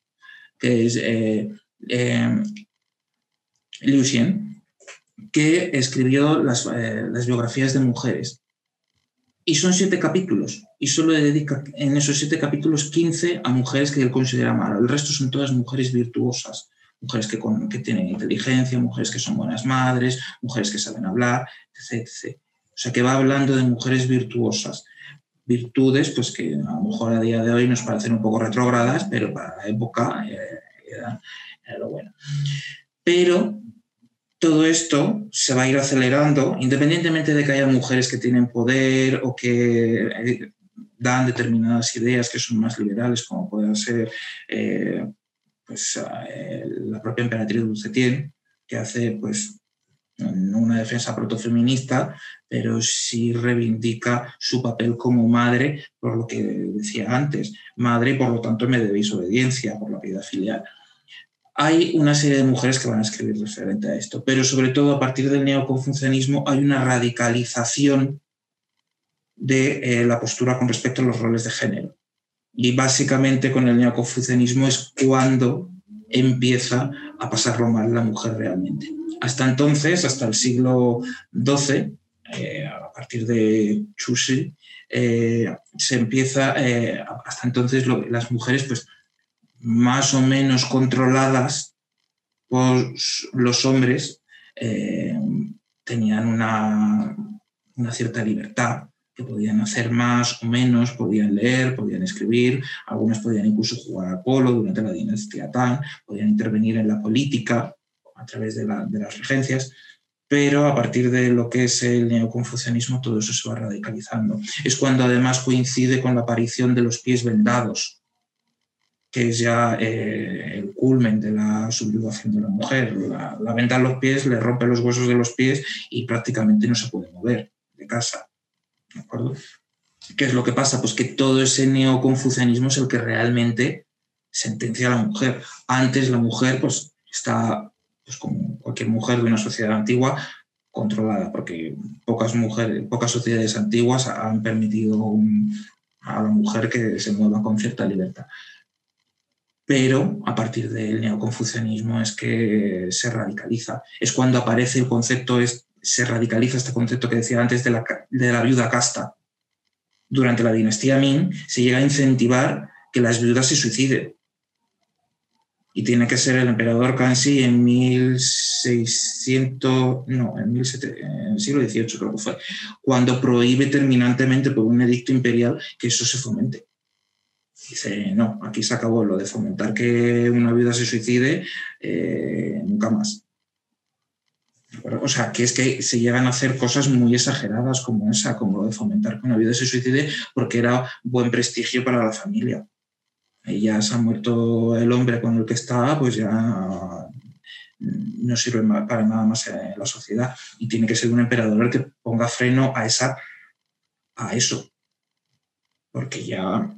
que es eh, eh, Liu Xian, que escribió las, eh, las biografías de mujeres. Y son siete capítulos, y solo le dedica en esos siete capítulos quince a mujeres que él considera malas. El resto son todas mujeres virtuosas, mujeres que, con, que tienen inteligencia, mujeres que son buenas madres, mujeres que saben hablar, etcétera, etcétera. O sea, que va hablando de mujeres virtuosas. Virtudes, pues que a lo mejor a día de hoy nos parecen un poco retrógradas, pero para la época eh, era, era lo bueno. Pero todo esto se va a ir acelerando, independientemente de que haya mujeres que tienen poder o que eh, dan determinadas ideas que son más liberales, como puede ser eh, pues, eh, la propia emperatriz Wu Zetian, que hace pues una defensa protofeminista, pero sí reivindica su papel como madre, por lo que decía antes, madre, por lo tanto me debéis obediencia por la piedad filial. Hay una serie de mujeres que van a escribir referente a esto, pero sobre todo a partir del neoconfucianismo hay una radicalización de eh, la postura con respecto a los roles de género. Y básicamente con el neoconfucianismo es cuando empieza a pasarlo mal la mujer realmente. Hasta entonces, hasta el siglo doce, eh, a partir de Chuxi, eh, se empieza, eh, hasta entonces lo, las mujeres pues, más o menos controladas por los hombres eh, tenían una, una cierta libertad, que podían hacer más o menos, podían leer, podían escribir, algunas podían incluso jugar al polo durante la dinastía Tang, podían intervenir en la política a través de, la, de las regencias, pero a partir de lo que es el neoconfucianismo todo eso se va radicalizando. Es cuando además coincide con la aparición de los pies vendados, que es ya eh, el culmen de la subyugación de la mujer. La, la venda en los pies le rompe los huesos de los pies y prácticamente no se puede mover de casa. ¿De acuerdo? ¿Qué es lo que pasa? Pues que todo ese neoconfucianismo es el que realmente sentencia a la mujer. Antes la mujer pues, está... pues como cualquier mujer de una sociedad antigua, controlada, porque pocas mujeres, pocas sociedades antiguas han permitido un, a la mujer que se mueva con cierta libertad. Pero a partir del neoconfucianismo es que se radicaliza. Es cuando aparece el concepto, es, se radicaliza este concepto que decía antes de la, de la viuda casta. Durante la dinastía Ming se llega a incentivar que las viudas se suiciden. Y tiene que ser el emperador Kangxi en mil seiscientos, no, en, mil setecientos, en el siglo dieciocho, creo que fue, cuando prohíbe terminantemente por un edicto imperial que eso se fomente. Dice, no, aquí se acabó lo de fomentar que una viuda se suicide, eh, nunca más. O sea, que es que se llegan a hacer cosas muy exageradas como esa, como lo de fomentar que una viuda se suicide porque era buen prestigio para la familia. Y ya se ha muerto el hombre con el que estaba, pues ya no sirve para nada más en la sociedad. Y tiene que ser un emperador el que ponga freno a, esa, a eso, porque ya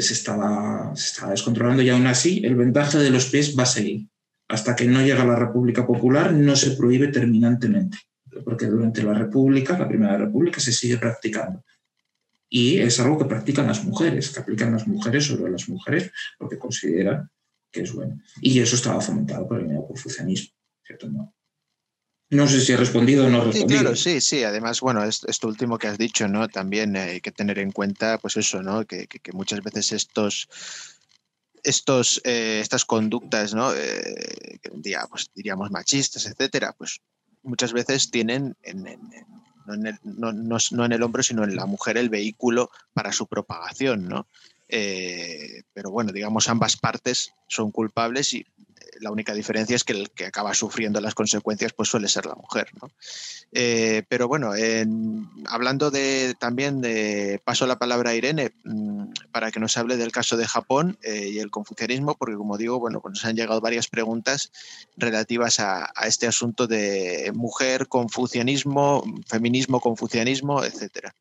se estaba, se estaba descontrolando. Y aún así, el vendaje de los pies va a seguir. Hasta que no llega la República Popular, no se prohíbe terminantemente, porque durante la República, la Primera República, se sigue practicando. Y es algo que practican las mujeres, que aplican las mujeres sobre las mujeres, porque consideran que es bueno. Y eso estaba fomentado por el neoconfucianismo, ¿cierto? No. No sé si he respondido o no he respondido. Sí, claro, sí, sí. Además, bueno, esto último que has dicho, ¿no? También hay que tener en cuenta, pues eso, ¿no? Que, que, que muchas veces estos... estos eh, estas conductas, ¿no? Eh, digamos, diríamos machistas, etcétera, pues muchas veces tienen... en, en, en No en, el, no, no, no en el hombre, sino en la mujer, el vehículo para su propagación, ¿no? Eh, pero bueno, digamos, ambas partes son culpables y la única diferencia es que el que acaba sufriendo las consecuencias pues suele ser la mujer, ¿no? Eh, pero bueno, en, hablando de también, de, paso la palabra a Irene para que nos hable del caso de Japón eh, y el confucianismo, porque como digo, bueno, pues nos han llegado varias preguntas relativas a, a este asunto de mujer, confucianismo, feminismo, confucianismo, etcétera.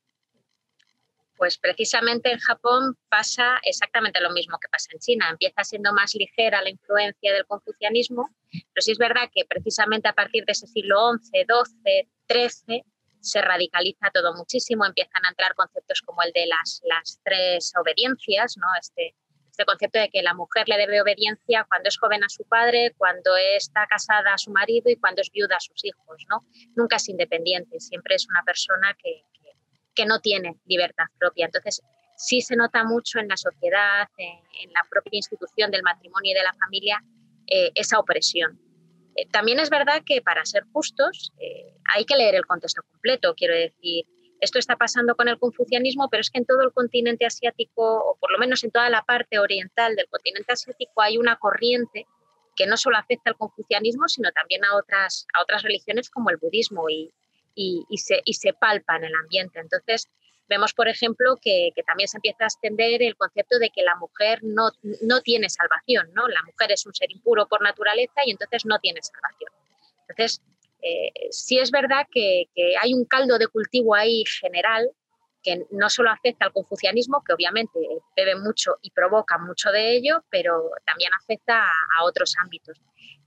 Pues precisamente en Japón pasa exactamente lo mismo que pasa en China. Empieza siendo más ligera la influencia del confucianismo, pero sí es verdad que precisamente a partir de ese siglo once, doce, trece se radicaliza todo muchísimo. Empiezan a entrar conceptos como el de las, las tres obediencias, ¿no? Este, este concepto de que la mujer le debe obediencia cuando es joven a su padre, cuando está casada a su marido y cuando es viuda a sus hijos, ¿no? Nunca es independiente, siempre es una persona que... que no tiene libertad propia. Entonces, sí se nota mucho en la sociedad, en, en la propia institución del matrimonio y de la familia, eh, esa opresión. Eh, también es verdad que, para ser justos, eh, hay que leer el contexto completo. Quiero decir, esto está pasando con el confucianismo, pero es que en todo el continente asiático, o por lo menos en toda la parte oriental del continente asiático, hay una corriente que no solo afecta al confucianismo, sino también a otras, a otras religiones como el budismo, y, y, y, se, y se palpa en el ambiente. Entonces, vemos, por ejemplo, que, que también se empieza a extender el concepto de que la mujer no, no tiene salvación, ¿no? La mujer es un ser impuro por naturaleza y entonces no tiene salvación. Entonces, eh, sí es verdad que, que hay un caldo de cultivo ahí general que no solo afecta al confucianismo, que obviamente bebe mucho y provoca mucho de ello, pero también afecta a, a otros ámbitos.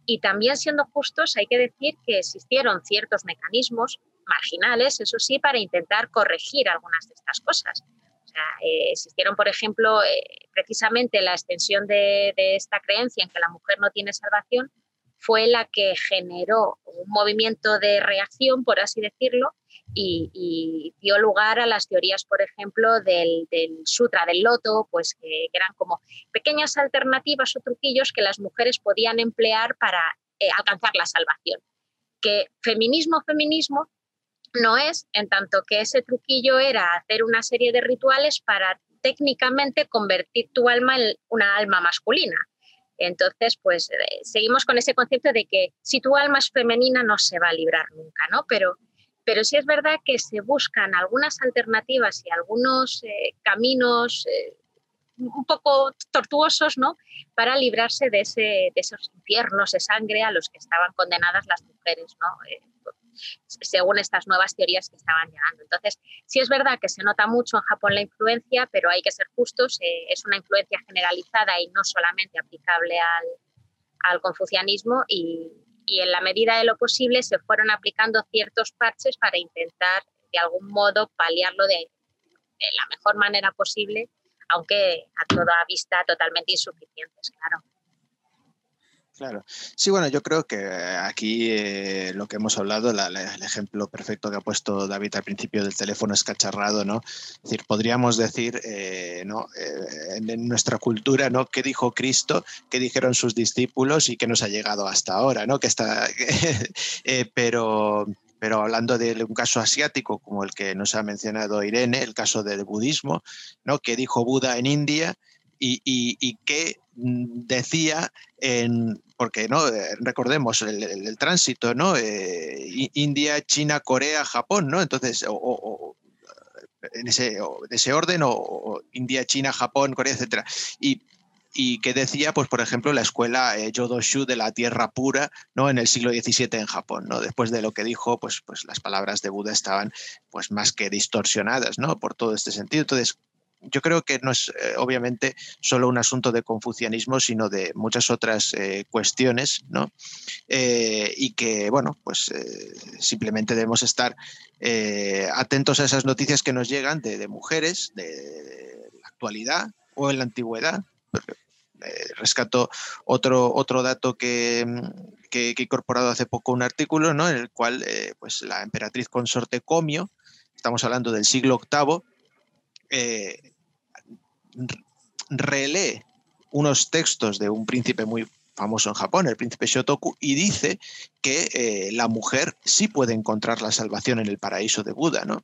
Y también, siendo justos, hay que decir que existieron ciertos mecanismos marginales, eso sí, para intentar corregir algunas de estas cosas. O sea, eh, existieron, por ejemplo, eh, precisamente la extensión de, de esta creencia en que la mujer no tiene salvación fue la que generó un movimiento de reacción, por así decirlo, y, y dio lugar a las teorías, por ejemplo, del, del sutra del loto, pues que eran como pequeñas alternativas o truquillos que las mujeres podían emplear para eh, alcanzar la salvación. Que feminismo, feminismo, no es, en tanto que ese truquillo era hacer una serie de rituales para técnicamente convertir tu alma en una alma masculina. Entonces, pues eh, seguimos con ese concepto de que si tu alma es femenina no se va a librar nunca, ¿no? Pero, pero sí es verdad que se buscan algunas alternativas y algunos eh, caminos eh, un poco tortuosos, ¿no?, para librarse de, ese, de esos infiernos de sangre a los que estaban condenadas las mujeres, ¿no?, Eh, según estas nuevas teorías que estaban llegando. Entonces, sí es verdad que se nota mucho en Japón la influencia, pero hay que ser justos, eh, es una influencia generalizada y no solamente aplicable al, al confucianismo, y, y en la medida de lo posible se fueron aplicando ciertos parches para intentar de algún modo paliarlo de, de la mejor manera posible, aunque a toda vista totalmente insuficientes, claro. Claro. Sí, bueno, yo creo que aquí eh, lo que hemos hablado, la, la, el ejemplo perfecto que ha puesto David al principio del teléfono escacharrado, ¿no? Es decir, podríamos decir, eh, ¿no? Eh, en nuestra cultura, ¿no?, ¿qué dijo Cristo? ¿Qué dijeron sus discípulos? ¿Y qué nos ha llegado hasta ahora, ¿no? Que está, eh, pero... Pero hablando de un caso asiático como el que nos ha mencionado Irene, el caso del budismo, ¿no?, que dijo Buda en India y, y, y que decía en... Porque no recordemos el, el, el tránsito, ¿no? Eh, India, China, Corea, Japón, ¿no? Entonces, o, o, en ese, o, de ese orden, o, o India, China, Japón, Corea, etcétera. Y... y que decía, pues por ejemplo, la escuela eh, Yodoshu de la tierra pura, ¿no?, en el siglo diecisiete en Japón, ¿no? Después de lo que dijo, pues, pues las palabras de Buda estaban pues más que distorsionadas, ¿no?, por todo este sentido. Entonces, yo creo que no es eh, obviamente solo un asunto de confucianismo, sino de muchas otras eh, cuestiones, ¿no? Eh, y que, bueno, pues eh, simplemente debemos estar eh, atentos a esas noticias que nos llegan de, de mujeres, de, de la actualidad o en la antigüedad. Eh, rescato otro, otro dato que, que, que he incorporado hace poco un artículo, ¿no?, en el cual eh, pues la emperatriz consorte Komio, estamos hablando del siglo octavo, eh, relee unos textos de un príncipe muy famoso en Japón, el príncipe Shotoku, y dice que eh, la mujer sí puede encontrar la salvación en el paraíso de Buda, ¿no?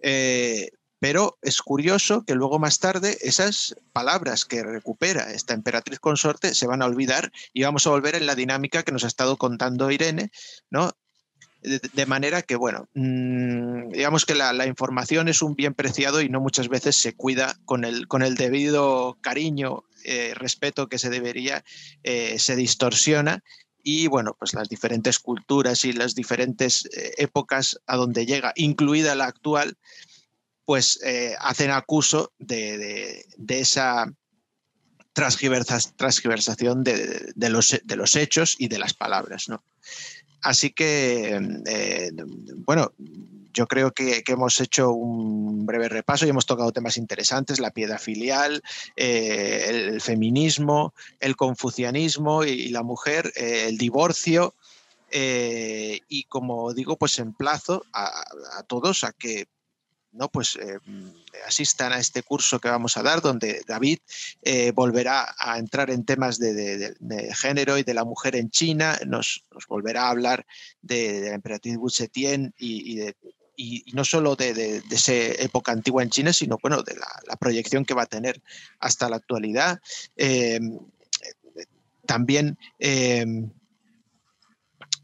Eh, Pero es curioso que luego más tarde esas palabras que recupera esta emperatriz consorte se van a olvidar y vamos a volver en la dinámica que nos ha estado contando Irene, ¿no? De, de manera que, bueno, mmm, digamos que la, la información es un bien preciado y no muchas veces se cuida con el, con el debido cariño, eh, respeto que se debería, eh, se distorsiona. Y bueno, pues las diferentes culturas y las diferentes eh, épocas a donde llega, incluida la actual, pues eh, hacen acuso de, de, de esa transgiversación de, de, los, de los hechos y de las palabras, ¿no? Así que, eh, bueno, yo creo que, que hemos hecho un breve repaso y hemos tocado temas interesantes, la piedad filial, eh, el feminismo, el confucianismo y la mujer, eh, el divorcio. Eh, y como digo, pues emplazo a, a todos a que ¿no? Pues eh, asistan a este curso que vamos a dar, donde David eh, volverá a entrar en temas de, de, de, de género y de la mujer en China, nos, nos volverá a hablar de, de la emperatriz Wu Zetian y, y de... Y, y no solo de, de, de esa época antigua en China, sino bueno, de la, la proyección que va a tener hasta la actualidad. Eh, también eh,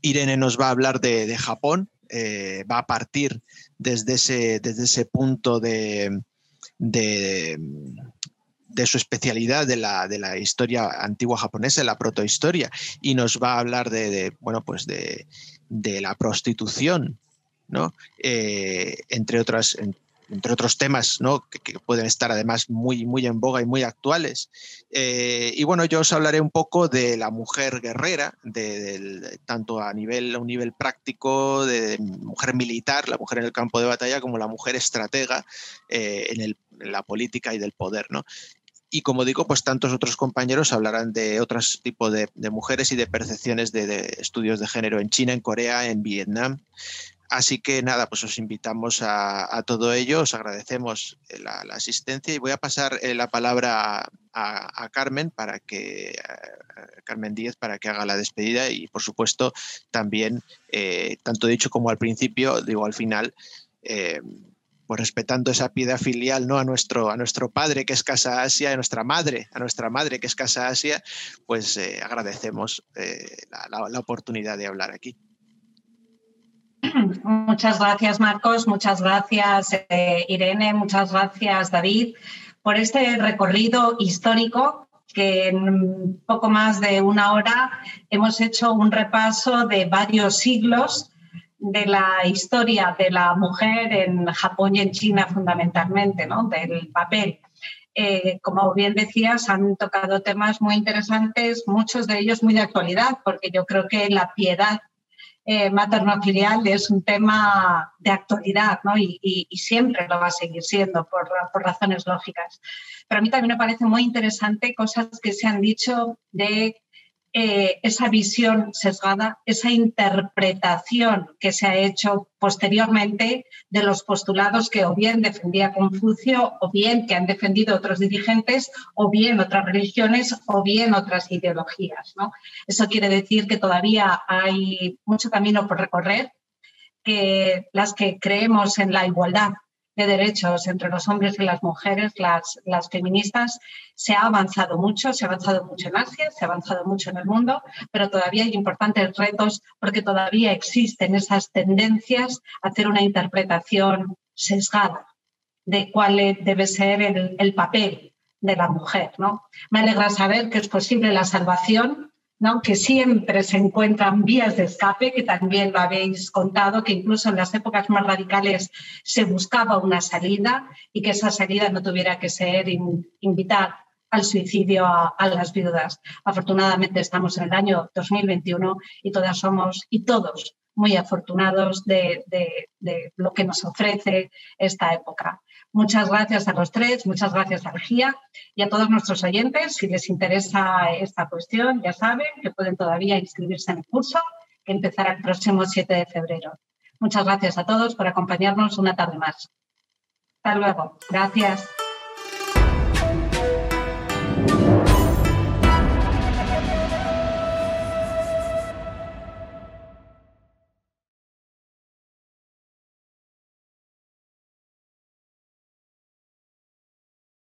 Irene nos va a hablar de, de Japón, eh, va a partir desde ese, desde ese punto de, de, de su especialidad de la, de la historia antigua japonesa, de la protohistoria, y nos va a hablar de, de, bueno, pues de, de la prostitución, ¿no? Eh, entre, otras, entre otros temas, ¿no? que, que pueden estar además muy, muy en boga y muy actuales. Eh, y bueno, yo os hablaré un poco de la mujer guerrera, de, de, tanto a, nivel, a un nivel práctico, de, de mujer militar, la mujer en el campo de batalla, como la mujer estratega eh, en, el, en la política y del poder, ¿no? Y como digo, pues tantos otros compañeros hablarán de otros tipos de, de mujeres y de percepciones de, de estudios de género en China, en Corea, en Vietnam. Así que nada, pues os invitamos a, a todo ello, os agradecemos la, la asistencia y voy a pasar la palabra a, a Carmen para que a Carmen Díez para que haga la despedida y por supuesto también, eh, tanto dicho como al principio, digo al final, eh, pues respetando esa piedad filial, ¿no? a, nuestro, a nuestro padre que es Casa Asia, a nuestra madre, a nuestra madre que es Casa Asia, pues eh, agradecemos eh, la, la, la oportunidad de hablar aquí. Muchas gracias, Marcos, muchas gracias, eh, Irene, muchas gracias, David, por este recorrido histórico que en poco más de una hora hemos hecho un repaso de varios siglos de la historia de la mujer en Japón y en China fundamentalmente, ¿no? Del papel. Eh, como bien decías, han tocado temas muy interesantes, muchos de ellos muy de actualidad, porque yo creo que la piedad Eh, materno-filial es un tema de actualidad, ¿no? y, y, y siempre lo va a seguir siendo por, por razones lógicas. Pero a mí también me parece muy interesante cosas que se han dicho de eh, esa visión sesgada, esa interpretación que se ha hecho posteriormente de los postulados que o bien defendía Confucio o bien que han defendido otros dirigentes o bien otras religiones o bien otras ideologías, ¿no? Eso quiere decir que todavía hay mucho camino por recorrer, que las que creemos en la igualdad de derechos entre los hombres y las mujeres, las, las feministas, se ha avanzado mucho, se ha avanzado mucho en Asia, se ha avanzado mucho en el mundo, pero todavía hay importantes retos porque todavía existen esas tendencias a hacer una interpretación sesgada de cuál debe ser el, el papel de la mujer, ¿no? Me alegra saber que es posible la salvación, ¿no? Que siempre se encuentran vías de escape, que también lo habéis contado, que incluso en las épocas más radicales se buscaba una salida y que esa salida no tuviera que ser in, invitar al suicidio a, a las viudas. Afortunadamente estamos en el año dos mil veintiuno y todas somos y todos muy afortunados de, de, de lo que nos ofrece esta época. Muchas gracias a los tres, muchas gracias a G I A y a todos nuestros oyentes. Si les interesa esta cuestión, ya saben que pueden todavía inscribirse en el curso que empezará el próximo siete de febrero. Muchas gracias a todos por acompañarnos una tarde más. Hasta luego. Gracias.